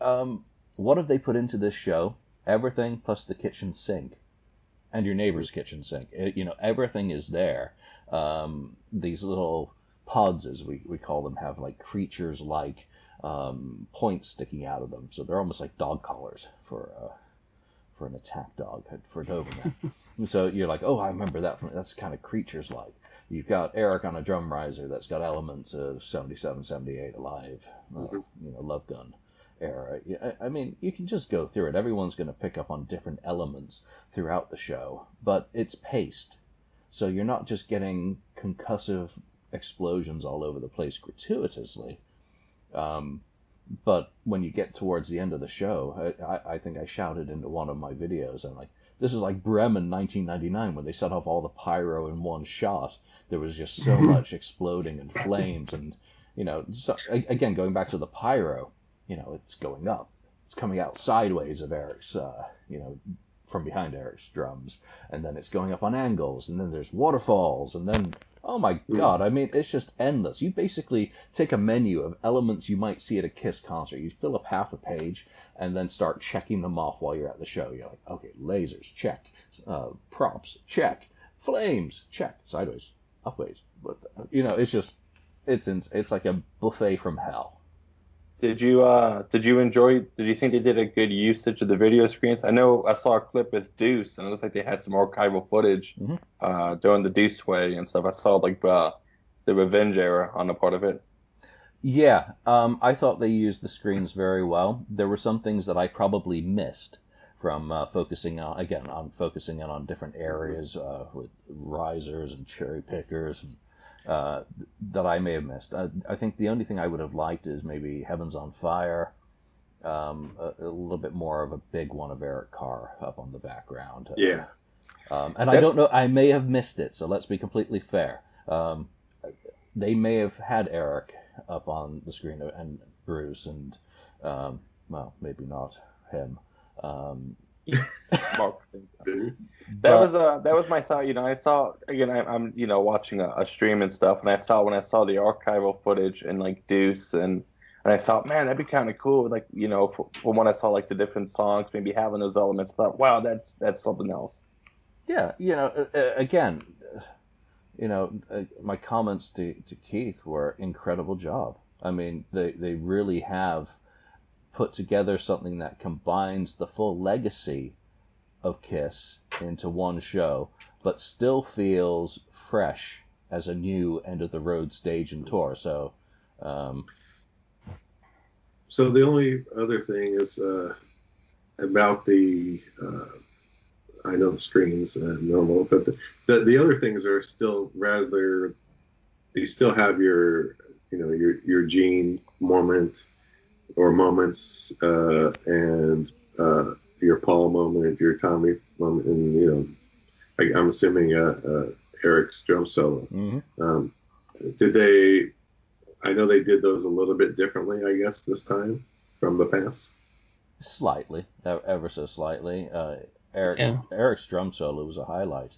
um, what have they put into this show? Everything plus the kitchen sink and your neighbor's kitchen sink. It, you know, everything is there. Um, these little pods, as we, we call them, have like creatures like um, points sticking out of them. So they're almost like dog collars for uh, for an attack dog, for a Doberman. So you're like, oh, I remember that from that's kind of creatures like. You've got Eric on a drum riser that's got elements of seventy-seven, seventy-eight, Alive, uh, you know, Love Gun. era. I mean, you can just go through it. Everyone's going to pick up on different elements throughout the show, but it's paced. So you're not just getting concussive explosions all over the place gratuitously. Um, but when you get towards the end of the show, I, I, I think I shouted into one of my videos, I'm like, this is like Bremen nineteen ninety-nine, when they set off all the pyro in one shot. There was just so much exploding and flames and, you know, so, again, going back to the pyro, you know, it's going up. It's coming out sideways of Eric's, uh, you know, from behind Eric's drums. And then it's going up on angles. And then there's waterfalls. And then, oh my God, I mean, it's just endless. You basically take a menu of elements you might see at a KISS concert. You fill up half a page and then start checking them off while you're at the show. You're like, okay, lasers, check. Uh, props, check. Flames, check. Sideways, upways. But, you know, it's just... It's in, it's like a buffet from hell. Did you uh did you enjoy? Did you think they did a good usage of the video screens? I know I saw a clip with Deuce, and it looks like they had some archival footage mm-hmm. uh, during the Deuce Way and stuff. I saw like uh, the Revenge era on a part of it. Yeah, um, I thought they used the screens very well. There were some things that I probably missed from uh, focusing on again on focusing in on different areas uh, with risers and cherry pickers and. Uh, that I may have missed. I, I think the only thing I would have liked is maybe Heaven's on Fire, um, a, a little bit more of a big one of Eric Carr up on the background. Yeah. Um, and That's... I don't know, I may have missed it, so let's be completely fair. Um, they may have had Eric up on the screen and Bruce and, um, well, maybe not him. Um, Mark. That but, was uh that was my thought. You know, I saw again. I, I'm you know watching a, a stream and stuff, and I saw when I saw the archival footage and like Deuce, and, and I thought, man, that'd be kind of cool. Like you know, for, for when I saw like the different songs, maybe having those elements, I thought, wow, that's that's something else. Yeah, you know, uh, again, uh, you know, uh, my comments to, to Keith were incredible job. I mean, they they really have put together something that combines the full legacy of KISS into one show, but still feels fresh as a new End of the Road stage and tour. So, um... so the only other thing is uh, about the uh, I know the screen's uh, normal, but the, the the other things are still rather. You still have your you know your your Gene moment. Or moments, uh, and uh, your Paul moment, and your Tommy moment, and you know, I, I'm assuming uh, uh, Eric's drum solo. Mm-hmm. Um, did they? I know they did those a little bit differently, I guess, this time from the past. Slightly, ever so slightly. Uh, Eric yeah. Eric's drum solo was a highlight.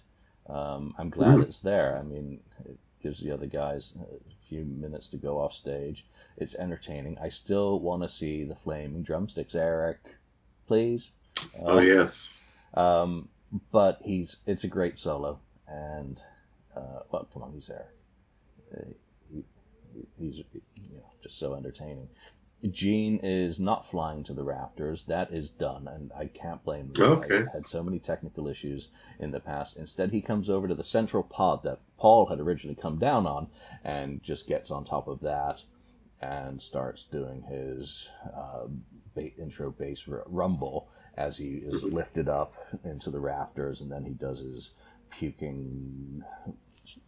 Um, I'm glad mm-hmm. it's there. I mean, it gives the other guys a few minutes to go off stage. It's entertaining. I still want to see the flaming drumsticks, Eric, please. Uh, oh, yes. Um, but he's it's a great solo. And, uh, well, come on, he's Eric. Uh, he, he's you know, just so entertaining. Gene is not flying to the rafters. That is done, and I can't blame him. Okay. I had so many technical issues in the past. Instead, he comes over to the central pod that Paul had originally come down on and just gets on top of that and starts doing his uh, ba- intro bass r- rumble as he is lifted up into the rafters, and then he does his puking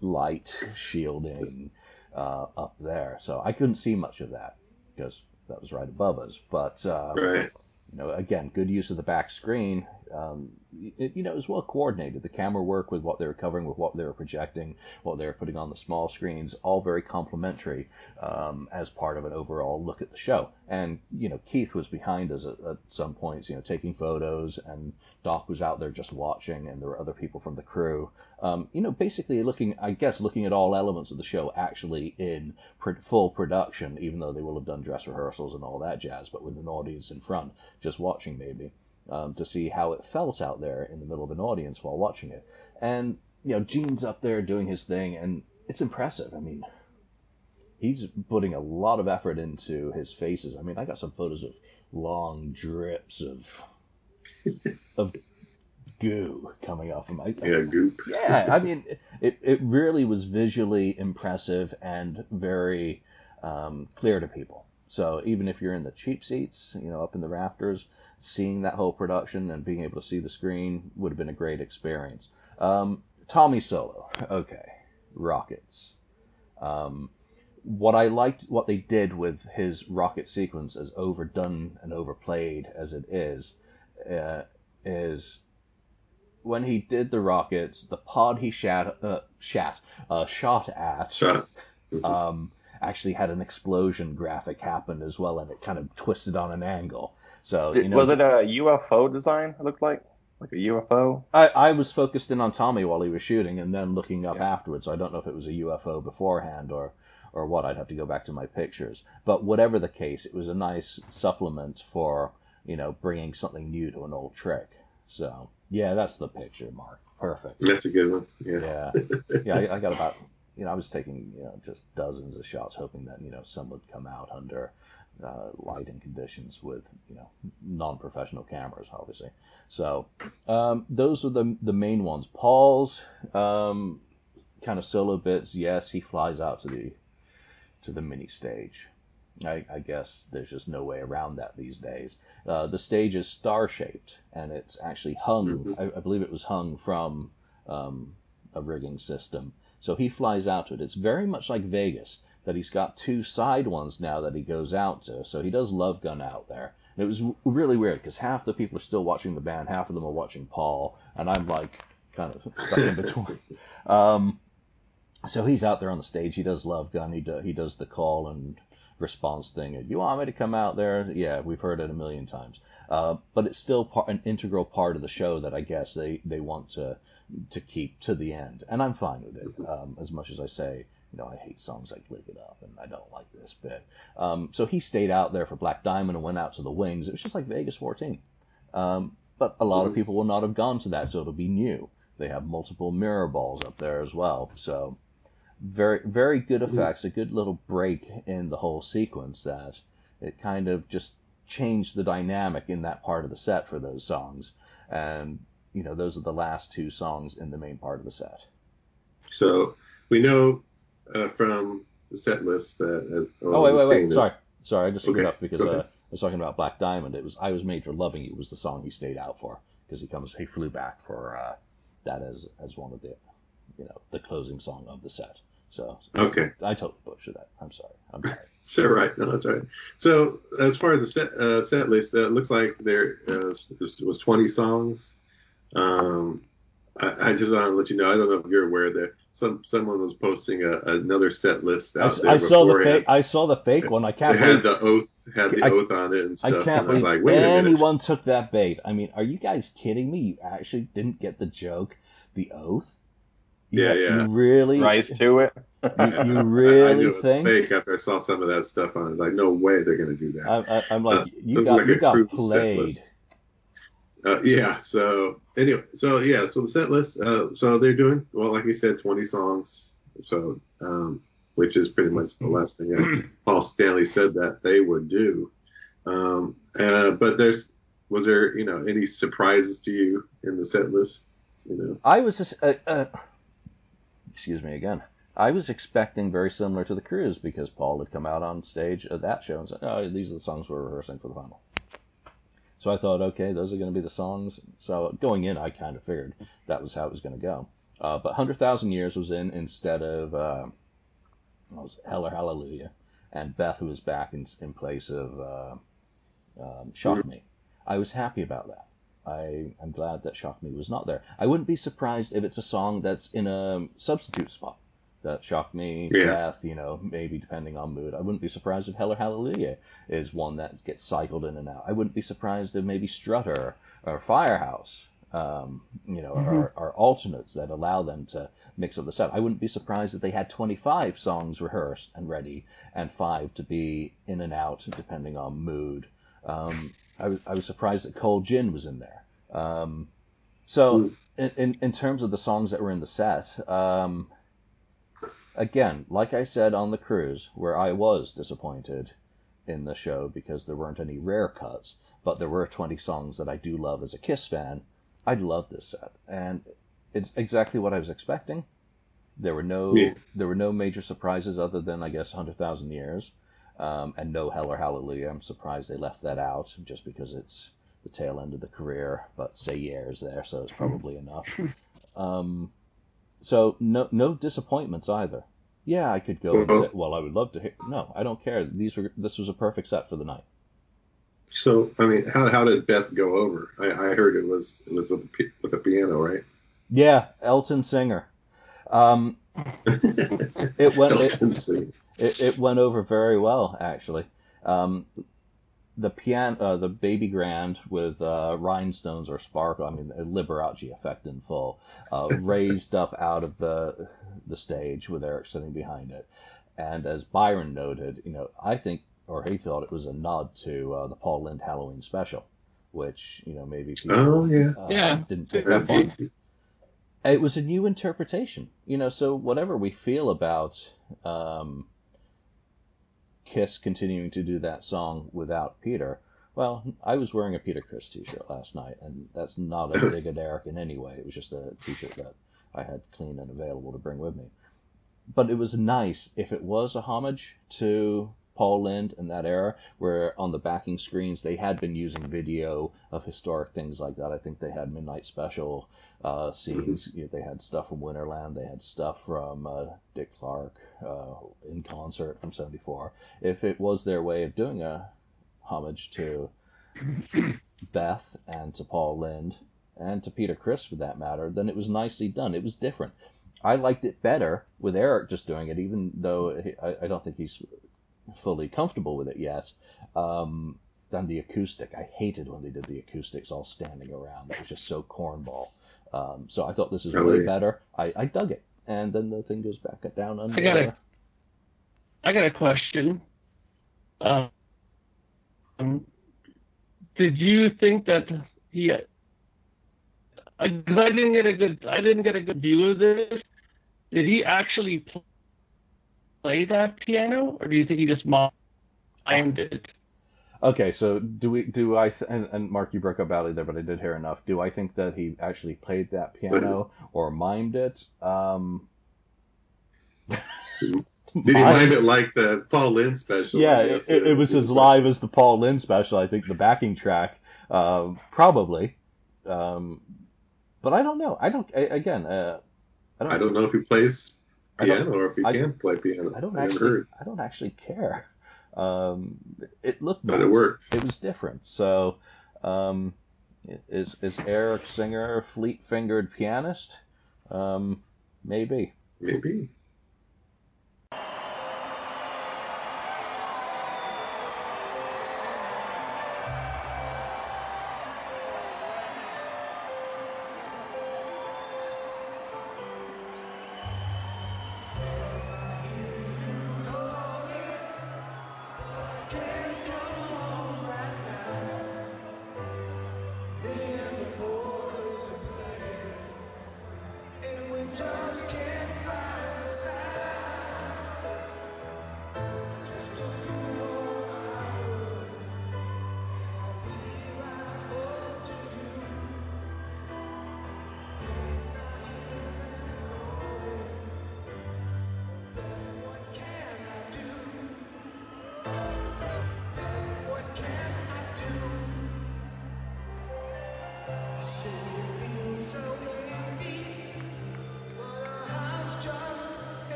light shielding uh, up there. So I couldn't see much of that because that was right above us. But, um, right. you know, again, good use of the back screen. Um, it, you know, it was well coordinated. The camera work with what they were covering, with what they were projecting, what they were putting on the small screens, all very complimentary um, as part of an overall look at the show. And, you know, Keith was behind us at, at some points, you know, taking photos, and Doc was out there just watching, and there were other people from the crew. Um, you know, basically looking, I guess, looking at all elements of the show actually in pr- full production, even though they will have done dress rehearsals and all that jazz, but with an audience in front, just watching maybe. Um, to see how it felt out there in the middle of an audience while watching it. And, you know, Gene's up there doing his thing, and it's impressive. I mean, he's putting a lot of effort into his faces. I mean, I got some photos of long drips of of goo coming off of my... I yeah, mean, goop. Yeah, I mean, it, it really was visually impressive and very um, clear to people. So even if you're in the cheap seats, you know, up in the rafters, seeing that whole production and being able to see the screen would have been a great experience. Um, Tommy solo. Okay. Rockets. Um, what I liked, what they did with his rocket sequence, as overdone and overplayed as it is, uh, is when he did the rockets, the pod he shat, uh, shat, uh, shot at, shot. um, actually had an explosion graphic happen as well, and it kind of twisted on an angle. So you know, was it a U F O design? It looked like like a U F O. I, I was focused in on Tommy while he was shooting, and then looking up yeah. afterwards. So I don't know if it was a U F O beforehand or or what. I'd have to go back to my pictures. But whatever the case, it was a nice supplement for you know bringing something new to an old trick. So yeah, that's the picture, Mark. Perfect. That's a good one. Yeah. Yeah. yeah I, I got about. You know, I was taking, you know, just dozens of shots, hoping that, you know, some would come out under uh, lighting conditions with, you know, non-professional cameras, obviously. So um, those are the the main ones. Paul's um, kind of solo bits. Yes, he flies out to the to the mini stage. I, I guess there's just no way around that these days. Uh, the stage is star-shaped, and it's actually hung. Mm-hmm. I, I believe it was hung from um, a rigging system. So he flies out to it. It's very much like Vegas, that he's got two side ones now that he goes out to. So he does Love Gun out there. And it was really weird because half the people are still watching the band, half of them are watching Paul, and I'm like kind of stuck in between. um, so he's out there on the stage. He does Love Gun. He, do, he does the call and response thing. You want me to come out there? Yeah, we've heard it a million times. Uh, but it's still part, an integral part of the show that I guess they, they want to... to keep to the end, and I'm fine with it. Um, as much as I say, you know, I hate songs like "Lick It Up" and I don't like this bit. Um, so he stayed out there for Black Diamond and went out to the wings. It was just like Vegas fourteen. Um, but a lot of people will not have gone to that, so it'll be new. They have multiple mirror balls up there as well. So very, very good effects. A good little break in the whole sequence that it kind of just changed the dynamic in that part of the set for those songs. And you know, those are the last two songs in the main part of the set. So we know uh, from the set list that. Uh, oh wait, wait, wait! Sorry, sorry, I just screwed okay. up because okay. uh, I was talking about Black Diamond. It was "I Was Made for Loving You" was the song he stayed out for, because he comes, he flew back for uh, that as as one of the, you know, the closing song of the set. So okay, I, I totally butchered that. I'm sorry. I'm sorry. It's all right. No, that's all right. So as far as the set uh, set list, it uh, looks like there uh, was twenty songs. Um, I, I just want to let you know, I don't know if you're aware that some someone was posting a, another set list out I, there I beforehand. Saw the fa- I saw the fake one. I can't. It had the oath, had the I, oath on it and stuff. I can't believe like, anyone took that bait. I mean, are you guys kidding me? You actually didn't get the joke, the oath. You yeah, got, yeah. You really rise to it. You, you really I, I knew it was think? Fake after I saw some of that stuff on it. It's like, no way they're going to do that. I, I, I'm like, uh, you got like you got played. Uh, yeah, so anyway, so yeah, so the set list, uh, so they're doing, well, like you said, twenty songs, so, um, which is pretty much the last thing that Paul Stanley said that they would do. Um, uh, but there's, was there, you know, any surprises to you in the set list? You know, I was, just, uh, uh, excuse me again, I was expecting very similar to the Cruise, because Paul had come out on stage at that show and said, oh, these are the songs we're rehearsing for the final. So I thought, okay, those are going to be the songs. So going in, I kind of figured that was how it was going to go. Uh, but one hundred thousand Years was in instead of uh, what was it, Hell or Hallelujah. And Beth was back in, in place of uh, um, Shock Me. I was happy about that. I am glad that Shock Me was not there. I wouldn't be surprised if it's a song that's in a substitute spot. That Shock Me, yeah. Death, you know, maybe depending on mood. I wouldn't be surprised if Hell or Hallelujah is one that gets cycled in and out. I wouldn't be surprised if maybe Strutter or Firehouse, um, you know, mm-hmm. are, are alternates that allow them to mix up the set. I wouldn't be surprised if they had twenty-five songs rehearsed and ready and five to be in and out depending on mood. Um, I, was, I was surprised that Cold Gin was in there. Um, so in, in, in terms of the songs that were in the set... Um, Again, like I said on the Cruise, where I was disappointed in the show because there weren't any rare cuts, but there were twenty songs that I do love as a KISS fan, I love this set. And it's exactly what I was expecting. There were no yeah. there were no major surprises other than, I guess, one hundred thousand Years. um, and no Hell or Hallelujah. I'm surprised they left that out just because it's the tail end of the career, but Say Yeah is there, so it's probably enough. Um, so no no disappointments either. Yeah, I could go and say, well, I would love to hear. No, I don't care. These were this was a perfect set for the night. So, I mean, how how did Beth go over? I, I heard it was it was with the, with the piano, right? Yeah, Elton Singer. Um, it went Elton it, Singer. It, it went over very well, actually. Um, the piano, uh, the Baby Grand with uh, rhinestones or sparkle. I mean, Liberace effect in full, uh, raised up out of the the stage with Eric sitting behind it. And as Byron noted, you know, I think. Or he thought it was a nod to uh, the Paul Lynde Halloween special, which, you know, maybe people oh, yeah. Uh, yeah. didn't pick up on. It was a new interpretation. You know, so whatever we feel about um, KISS continuing to do that song without Peter, well, I was wearing a Peter Criss t-shirt last night, and that's not a dig at Eric in any way. It was just a t-shirt that I had clean and available to bring with me. But it was nice if it was a homage to Paul Lynde in that era, where on the backing screens they had been using video of historic things like that. I think they had Midnight Special uh, scenes. Mm-hmm. You know, they had stuff from Winterland. They had stuff from uh, Dick Clark uh, in concert from seventy-four. If it was their way of doing a homage to Beth and to Paul Lynde and to Peter Criss for that matter, then it was nicely done. It was different. I liked it better with Eric just doing it, even though he, I, I don't think he's fully comfortable with it yet, um, than the acoustic. I hated when they did the acoustics all standing around. That was just so cornball. Um, so I thought this is oh, way yeah. better. I, I dug it. And then the thing goes back down under. I got a, I got a question. Uh, um, did you think that he? I, I didn't get a good. I didn't get a good view of this. Did he actually play? play that piano, or do you think he just mimed it? Okay, so do we? Do I? Th- and, and Mark, you broke up Allie there, but I did hear enough. Do I think that he actually played that piano or mimed it? Um, did he mime it like the Paul Lynde special? Yeah, it, it, it was as live as the Paul Lynde special. I think the backing track, uh, probably. Um, but I don't know. I don't. I, again, uh, I don't. I don't know if he plays piano, or if you can play piano. I don't I actually. Heard. I don't actually care. Um, it looked nice. But it worked. It was different. So, um, is is Eric Singer a fleet-fingered pianist? Um, maybe. Maybe.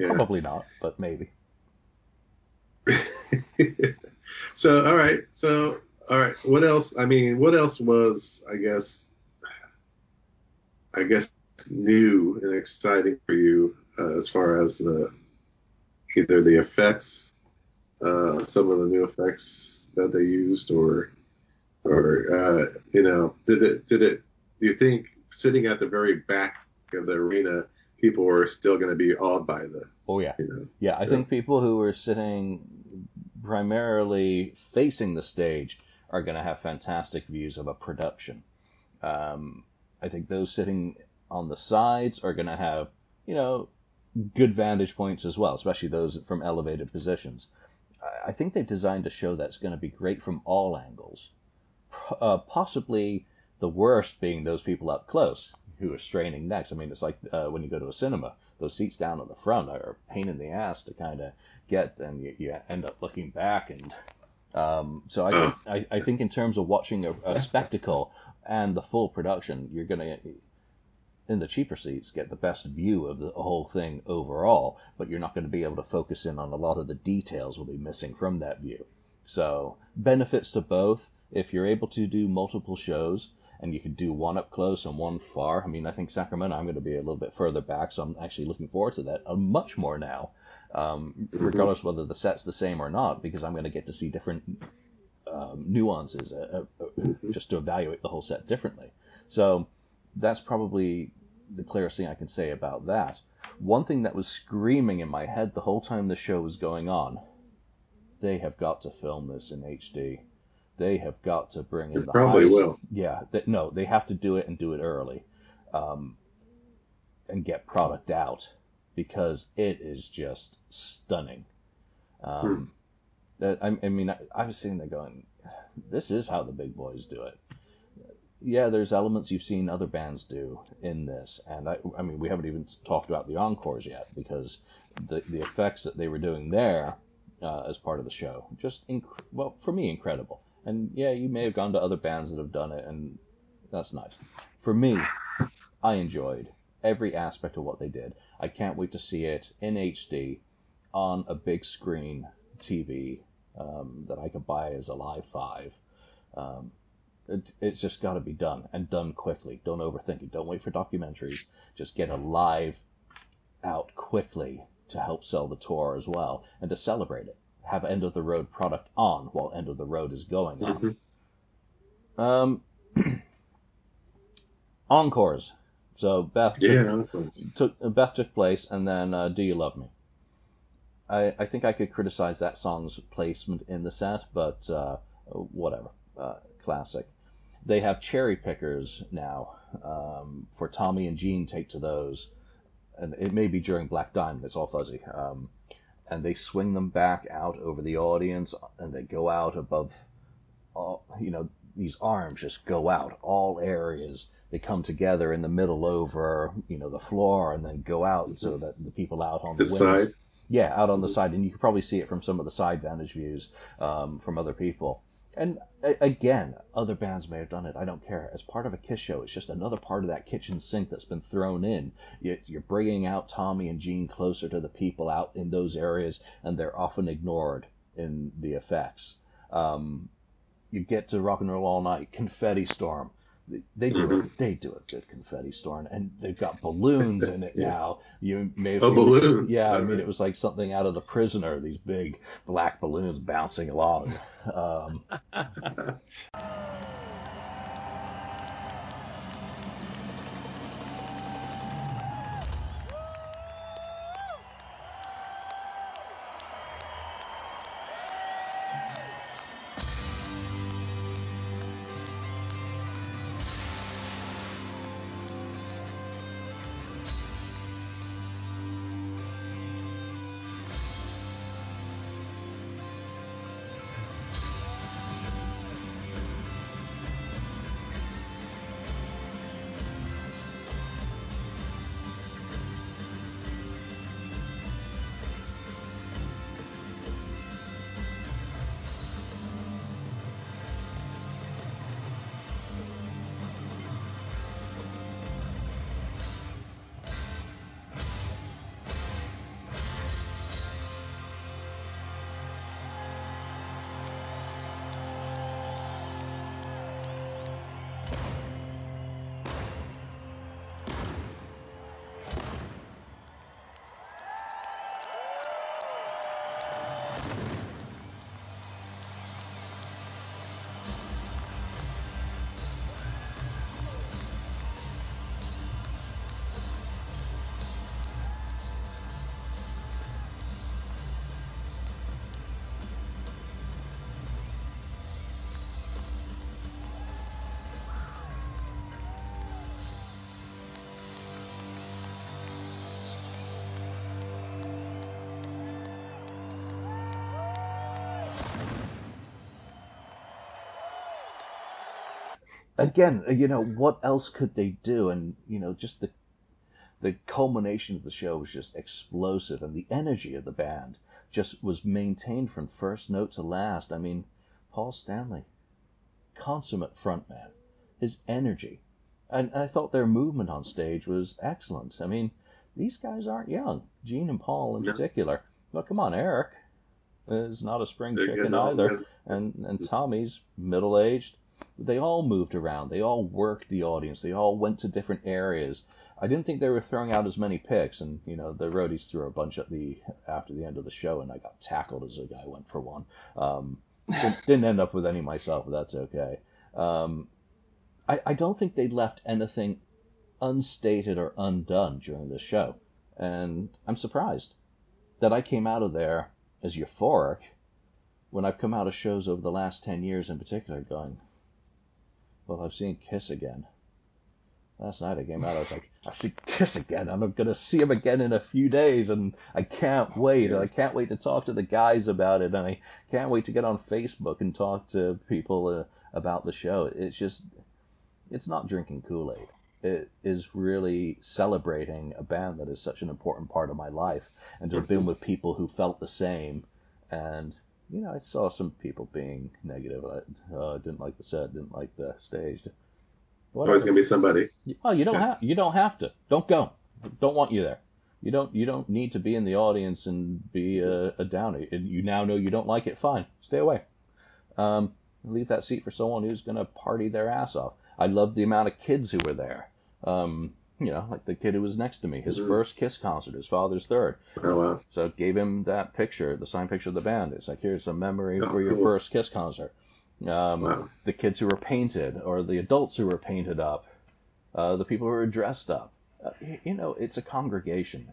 Yeah. Probably not, but maybe. So, all right. So, all right. What else? I mean, what else was, I guess, I guess new and exciting for you uh, as far as the, either the effects, uh, some of the new effects that they used, or, or uh, you know, did it? Did it? Do you think sitting at the very back of the arena, people are still going to be awed by the? Oh yeah, you know, yeah. I the, think people who are sitting primarily facing the stage are going to have fantastic views of a production. Um, I think those sitting on the sides are going to have, you know, good vantage points as well, especially those from elevated positions. I think they've designed a show that's going to be great from all angles. Uh, possibly the worst being those people up close who are straining necks. I mean, it's like uh, when you go to a cinema, those seats down at the front are a pain in the ass to kind of get, and you, you end up looking back. And um, so I, think, I, I think in terms of watching a, a spectacle and the full production, you're going to, in the cheaper seats, get the best view of the whole thing overall, but you're not going to be able to focus in on a lot of the details will be missing from that view. So benefits to both. If you're able to do multiple shows and you can do one up close and one far, I mean, I think Sacramento, I'm going to be a little bit further back, so I'm actually looking forward to that much more now, um, regardless mm-hmm. whether the set's the same or not, because I'm going to get to see different um, nuances uh, uh, mm-hmm. just to evaluate the whole set differently. So that's probably the clearest thing I can say about that. One thing that was screaming in my head the whole time the show was going on, they have got to film this in H D. They have got to bring in the probably highest, will. Yeah, they, no, they have to do it and do it early, um, and get product out, because it is just stunning. Um, hmm. I, I mean, I, I was sitting there going, "This is how the big boys do it." Yeah, there's elements you've seen other bands do in this, and I, I mean, we haven't even talked about the encores yet, because the the effects that they were doing there uh, as part of the show, just inc- well, for me, incredible. And yeah, you may have gone to other bands that have done it, and that's nice. For me, I enjoyed every aspect of what they did. I can't wait to see it in H D on a big screen T V um, that I could buy as a Live five. Um, it, it's just got to be done, and done quickly. Don't overthink it. Don't wait for documentaries. Just get a live out quickly to help sell the tour as well, and to celebrate it. Have End of the Road product on while End of the Road is going on. Mm-hmm. Um, encores. So Beth, yeah, took, took Beth took place, and then uh, Do You Love Me? I, I think I could criticize that song's placement in the set, but uh, whatever. Uh, classic. They have cherry pickers now um, for Tommy and Gene take to those, and it may be during Black Diamond. It's all fuzzy. Um, And they swing them back out over the audience, and they go out above, all, you know, these arms just go out, all areas. They come together in the middle over, you know, the floor, and then go out so that the people out on the, the side. Yeah, out on the side. And you can probably see it from some of the side vantage views um, from other people. And again, other bands may have done it. I don't care. As part of a KISS show, it's just another part of that kitchen sink that's been thrown in. You're bringing out Tommy and Gene closer to the people out in those areas, and they're often ignored in the effects. Um, you get to Rock and Roll All Night, Confetti Storm. They do it. They do a good confetti storm, and they've got balloons in it yeah. now. You may have oh, seen balloons! It. Yeah, I mean, it was like something out of The Prisoner. These big black balloons bouncing along. Um, Again, you know, what else could they do? And, you know, just the the culmination of the show was just explosive, and the energy of the band just was maintained from first note to last. I mean, Paul Stanley, consummate frontman, his energy. And I thought their movement on stage was excellent. I mean, these guys aren't young, Gene and Paul in yeah. particular. Well, come on, Eric is not a spring They're chicken either. And, and Tommy's middle-aged. They all moved around. They all worked the audience. They all went to different areas. I didn't think they were throwing out as many picks. And, you know, the roadies threw a bunch at the after the end of the show, and I got tackled as a guy went for one. Um, didn't, didn't end up with any myself, but that's okay. Um, I, I don't think they left anything unstated or undone during this show. And I'm surprised that I came out of there as euphoric when I've come out of shows over the last ten years in particular going... Well, I've seen KISS again. Last night I came out, I was like, I see KISS again. I'm going to see him again in a few days, and I can't wait. I can't wait to talk to the guys about it, and I can't wait to get on Facebook and talk to people uh, about the show. It's just, it's not drinking Kool-Aid. It is really celebrating a band that is such an important part of my life, and to have been with people who felt the same, and... You know, I saw some people being negative. I uh, didn't like the set, didn't like the stage. Whatever. Always gonna be somebody. Oh, you don't yeah. have you don't have to. Don't go. Don't want you there. You don't you don't need to be in the audience and be a, a downer. You now know you don't like it. Fine, stay away. Um, leave that seat for someone who's gonna party their ass off. I loved the amount of kids who were there. Um, you know, like the kid who was next to me, his mm-hmm. first KISS concert, his father's third. Oh, wow. So I gave him that picture, the signed picture of the band. It's like, here's a memory oh, for your cool. first KISS concert. Um, wow. The kids who were painted, or the adults who were painted up, uh, the people who were dressed up. Uh, you know, it's a congregation.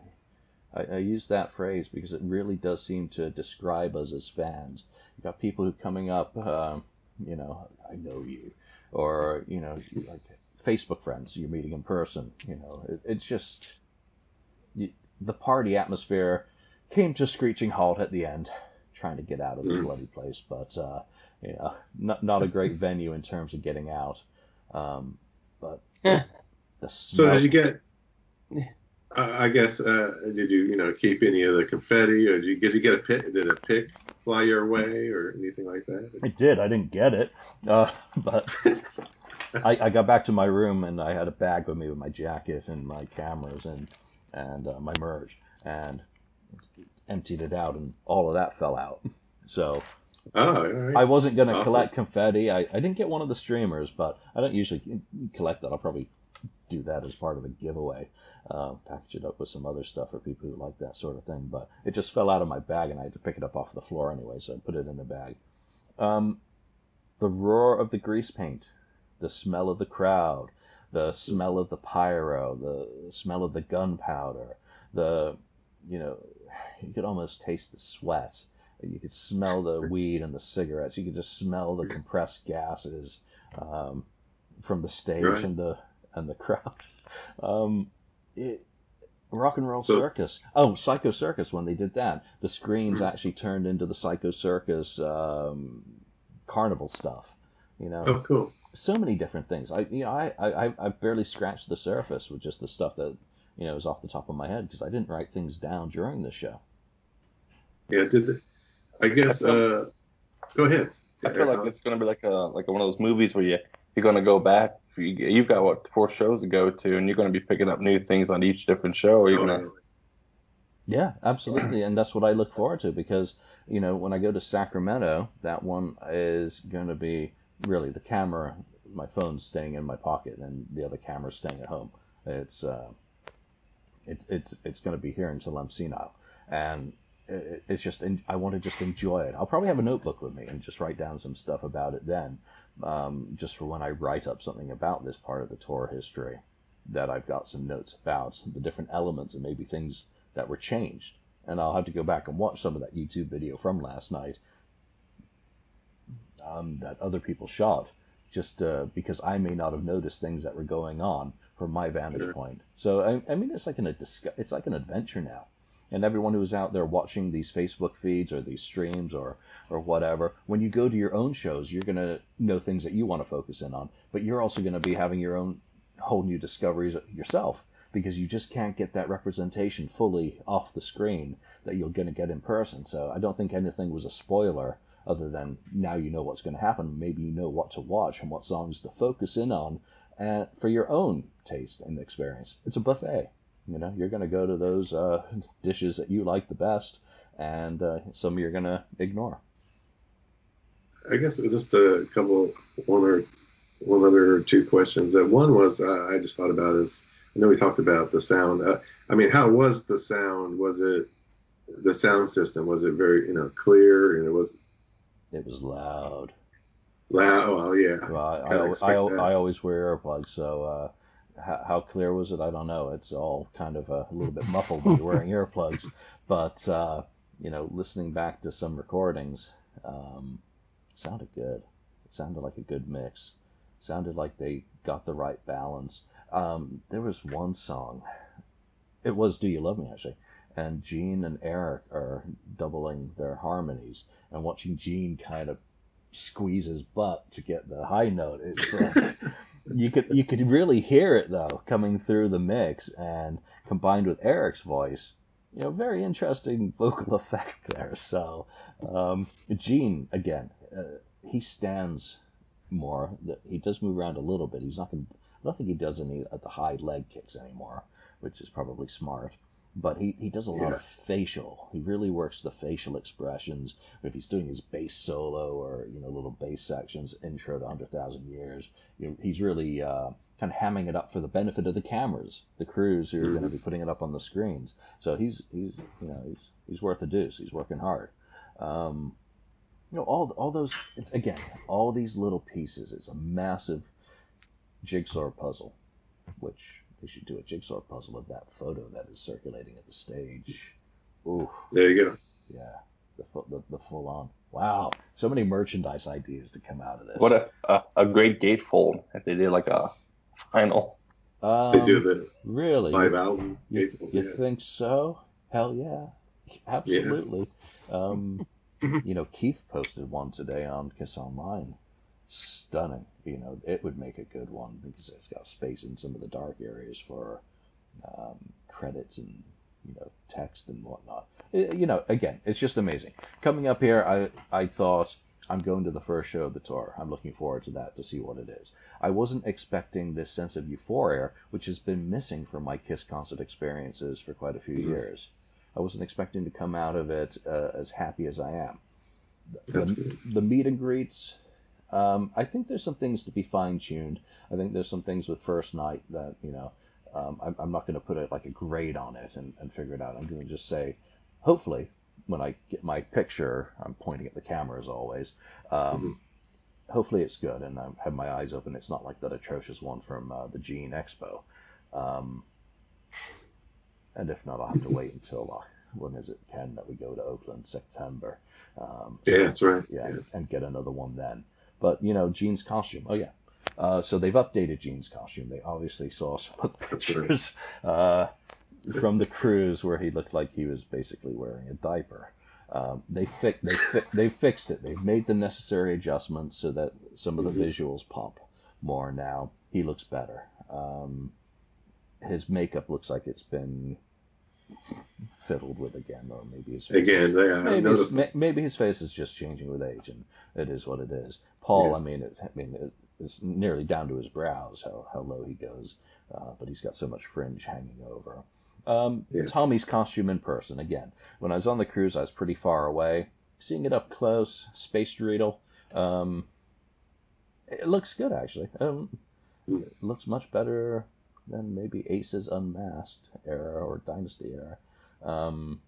I, I use that phrase because it really does seem to describe us as fans. You've got people who are coming up, um, you know, I know you, or, you know, like... Facebook friends you're meeting in person. You know, it, it's just you, the party atmosphere came to a screeching halt at the end, trying to get out of the bloody place. But uh, you know, not not a great venue in terms of getting out. Um, but yeah. the smell... so did you get? Uh, I guess uh, did you you know keep any of the confetti, or did you, did you get a pick? Did a pick fly your way, or anything like that? It did. I didn't get it, uh, but. I, I got back to my room, and I had a bag with me with my jacket and my cameras and and uh, my merch, and emptied it out, and all of that fell out. So oh, right. I wasn't going to awesome. collect confetti. I, I didn't get one of the streamers, but I don't usually collect that. I'll probably do that as part of a giveaway, uh, package it up with some other stuff for people who like that sort of thing. But it just fell out of my bag, and I had to pick it up off the floor anyway, so I put it in the bag. Um, the roar of the grease paint. The smell of the crowd, the smell of the pyro, the smell of the gunpowder, the, you know, you could almost taste the sweat. You could smell the weed and the cigarettes. You could just smell the compressed gases um, from the stage right. and the and the crowd. Um, it, rock and roll so, circus. Oh, Psycho Circus, when they did that. The screams mm-hmm. actually turned into the Psycho Circus um, carnival stuff, you know. Oh, cool. So many different things. I you know I, I I barely scratched the surface with just the stuff that you know was off the top of my head because I didn't write things down during the show. Yeah, did the, I guess? I feel, uh, go ahead. I feel like it's gonna be like a like one of those movies where you you're gonna go back. You've got what four shows to go to, and you're gonna be picking up new things on each different show. Or you're oh, gonna... really? Yeah, absolutely, and that's what I look forward to because you know when I go to Sacramento, that one is gonna be. Really, the camera, my phone's staying in my pocket, and the other camera's staying at home. It's uh, it's it's it's going to be here until I'm senile, and it's just, I want to just enjoy it. I'll probably have a notebook with me and just write down some stuff about it then, um, just for when I write up something about this part of the tour history, that I've got some notes about the different elements and maybe things that were changed. And I'll have to go back and watch some of that YouTube video from last night um, that other people shot, just uh, because I may not have noticed things that were going on from my vantage sure. point. So, I, I mean, it's like, an, it's like an adventure now. And everyone who's out there watching these Facebook feeds or these streams or, or whatever, when you go to your own shows, you're going to know things that you want to focus in on. But you're also going to be having your own whole new discoveries yourself, because you just can't get that representation fully off the screen that you're going to get in person. So I don't think anything was a spoiler, other than now you know what's going to happen. Maybe you know what to watch and what songs to focus in on uh, for your own taste and experience. It's a buffet. You know, you're going to go to those uh, dishes that you like the best, and uh, some you're going to ignore. I guess just a couple, one or one other or two questions. That one was uh, I just thought about is, I know we talked about the sound. Uh, I mean, how was the sound? Was it the sound system? Was it very, you know, clear? And it was. It was loud. Loud. Oh yeah. Well, I, I, I, I always wear earplugs, so. Uh, How, how clear was it? I don't know. It's all kind of a, a little bit muffled when you're wearing earplugs. But, uh, you know, listening back to some recordings, um, sounded good. It sounded like a good mix. It sounded like they got the right balance. Um, there was one song. It was Do You Love Me, actually. And Gene and Eric are doubling their harmonies. And watching Gene kind of squeeze his butt to get the high note, it's like... You could you could really hear it, though, coming through the mix, and combined with Eric's voice, you know, very interesting vocal effect there. So, um, Gene, again, uh, he stands more. He does move around a little bit. He's not going. I don't think he does any of the high leg kicks anymore, which is probably smart. But he, he does a lot yeah. of facial. He really works the facial expressions. If he's doing his bass solo or, you know, little bass sections, intro to one hundred thousand years, you know, he's really uh, kind of hamming it up for the benefit of the cameras, the crews who are mm-hmm. going to be putting it up on the screens. So he's he's you know he's he's worth a deuce. He's working hard. Um, you know all all those. It's again all these little pieces. It's a massive jigsaw puzzle, which. They should do a jigsaw puzzle of that photo that is circulating at the stage. Ooh. There you go. Yeah. The, the, the full on. Wow. So many merchandise ideas to come out of this. What a a, a great gatefold if they did like a final. Um, they do the really? live album gatefold. You, you yeah. think so? Hell yeah. Absolutely. Yeah. Um, you know, Keith posted one today on KISS Online. Stunning. You know, it would make a good one because it's got space in some of the dark areas for um, credits and, you know, text and whatnot. It, you know, again, it's just amazing. Coming up here, I, I thought I'm going to the first show of the tour. I'm looking forward to that to see what it is. I wasn't expecting this sense of euphoria, which has been missing from my KISS concert experiences for quite a few mm-hmm. years. I wasn't expecting to come out of it uh, as happy as I am. The, the meet and greets... Um, I think there's some things to be fine-tuned. I think there's some things with first night that, you know, um, I'm, I'm not going to put a, like a grade on it and, and figure it out. I'm going to just say, hopefully, when I get my picture, I'm pointing at the camera as always, um, mm-hmm. hopefully it's good and I have my eyes open. It's not like that atrocious one from uh, the Gene Expo. Um, and if not, I'll have to wait until... Uh, when is it, Ken, that we go to Oakland September? Um, yeah, that's right. Yeah, yeah. And, and get another one then. But, you know, Gene's costume. Oh, yeah. Uh, so they've updated Gene's costume. They obviously saw some pictures uh, from the cruise where he looked like he was basically wearing a diaper. Um, they fi- they fi- they fixed it. They've made the necessary adjustments so that some of the mm-hmm. visuals pop more now. He looks better. Um, his makeup looks like it's been fiddled with again, or maybe his face again. Is, yeah, maybe, his, maybe his face is just changing with age, and it is what it is. Paul, yeah. I mean, it, I mean, it's nearly down to his brows how, how low he goes, uh, but he's got so much fringe hanging over. Um, yeah. Tommy's costume in person again. When I was on the cruise, I was pretty far away. Seeing it up close, space dreidel. Um, it looks good actually. Um, it looks much better. Then maybe Ace's Unmasked era or Dynasty era. Um,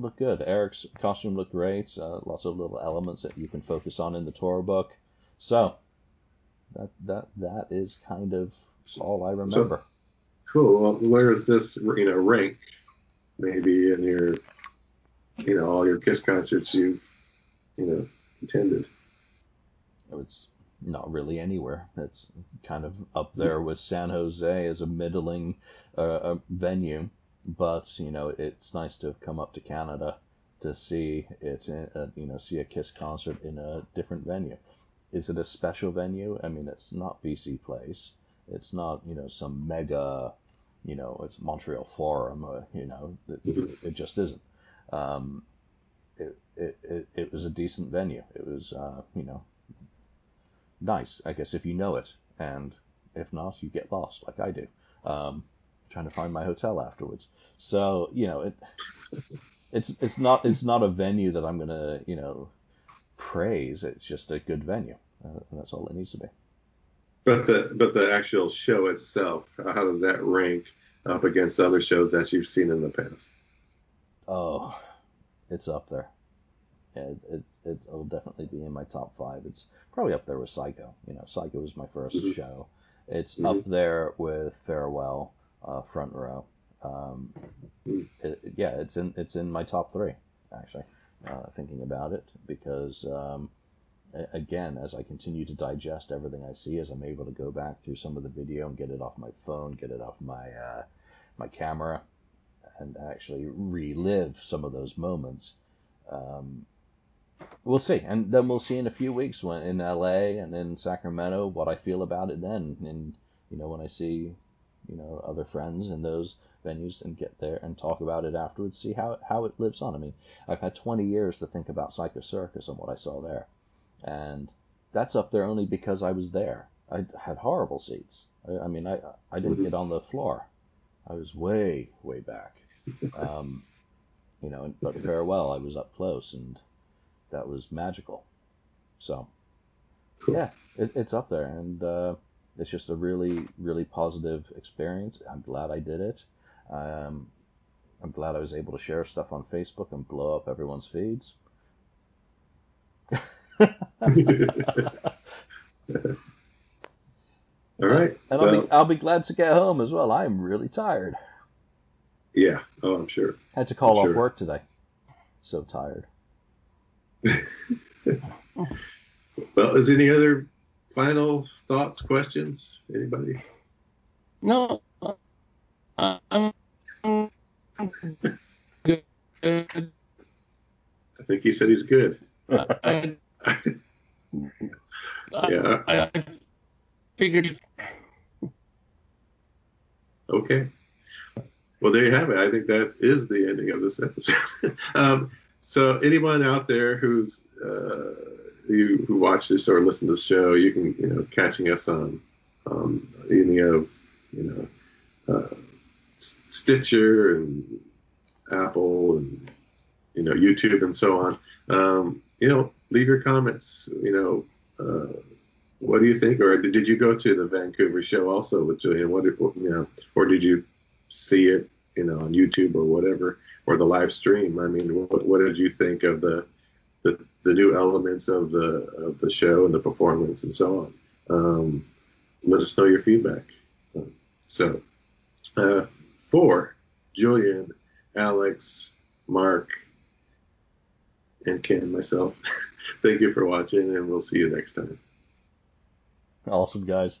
looked good. Eric's costume looked great. Uh, lots of little elements that you can focus on in the tour book. So that that that is kind of all I remember. So, cool. Well, where is this, you know, rank? Maybe in your, you know, all your KISS concerts you've, you know, attended. It's not really anywhere. It's kind of up there with San Jose as a middling uh, venue, but you know, it's nice to have come up to Canada to see it, uh, you know, see a KISS concert in a different venue. Is it a special venue? I mean, it's not B C Place. It's not, you know, some mega, you know, it's Montreal Forum. Or, you know, it, it just isn't. Um, it, it it it was a decent venue. It was, uh, you know, nice, I guess, if you know it, and if not, you get lost like I do, um, trying to find my hotel afterwards. So you know, it it's it's not it's not a venue that I'm gonna, you know, praise. It's just a good venue, uh, and that's all it needs to be. But the but the actual show itself, how does that rank up against other shows that you've seen in the past? Oh, it's up there. Yeah, it, it, it, it'll definitely be in my top five. It's probably up there with Psycho. You know, Psycho was my first mm-hmm. show. It's mm-hmm. up there with Farewell, uh, Front Row. Um, mm-hmm. it, yeah, it's in it's in my top three, actually, uh, thinking about it. Because, um, again, as I continue to digest everything I see, as I'm able to go back through some of the video and get it off my phone, get it off my, uh, my camera, and actually relive some of those moments, um, we'll see, and then we'll see in a few weeks when in L A and in Sacramento what I feel about it then, and you know, when I see, you know, other friends in those venues and get there and talk about it afterwards, see how how it lives on. I mean, I've had twenty years to think about Psycho Circus and what I saw there, and that's up there only because I was there. I had horrible seats. I, I mean, I I didn't mm-hmm. get on the floor. I was way way back, um, you know. But Farewell, I was up close and. That was magical. So, cool. yeah, it, it's up there. And uh, it's just a really, really positive experience. I'm glad I did it. Um, I'm glad I was able to share stuff on Facebook and blow up everyone's feeds. All right. And I'll, well, be, I'll be glad to get home as well. I'm really tired. Yeah. Oh, I'm sure. I had to call I'm off sure. work today. So tired. Well, is there any other final thoughts, questions? Anybody? No. Uh, I'm good. I think he said he's good. Uh, I, yeah. I, I figured. Okay. Well, there you have it. I think that is the ending of this episode. um, So anyone out there who's uh, you, who watched this or listened to the show, you can, you know, catching us on um, any of, you know, uh, Stitcher and Apple and, you know, YouTube and so on. Um, you know, leave your comments. You know, uh, what do you think? Or did you go to the Vancouver show also with Julian? What, you know, or did you see it, you know, on YouTube or whatever? Or the live stream. I mean, what, what did you think of the, the the new elements of the of the show and the performance and so on? Um, let us know your feedback. So, uh, for Julian, Alex, Mark, and Ken, myself, thank you for watching, and we'll see you next time. Awesome, guys.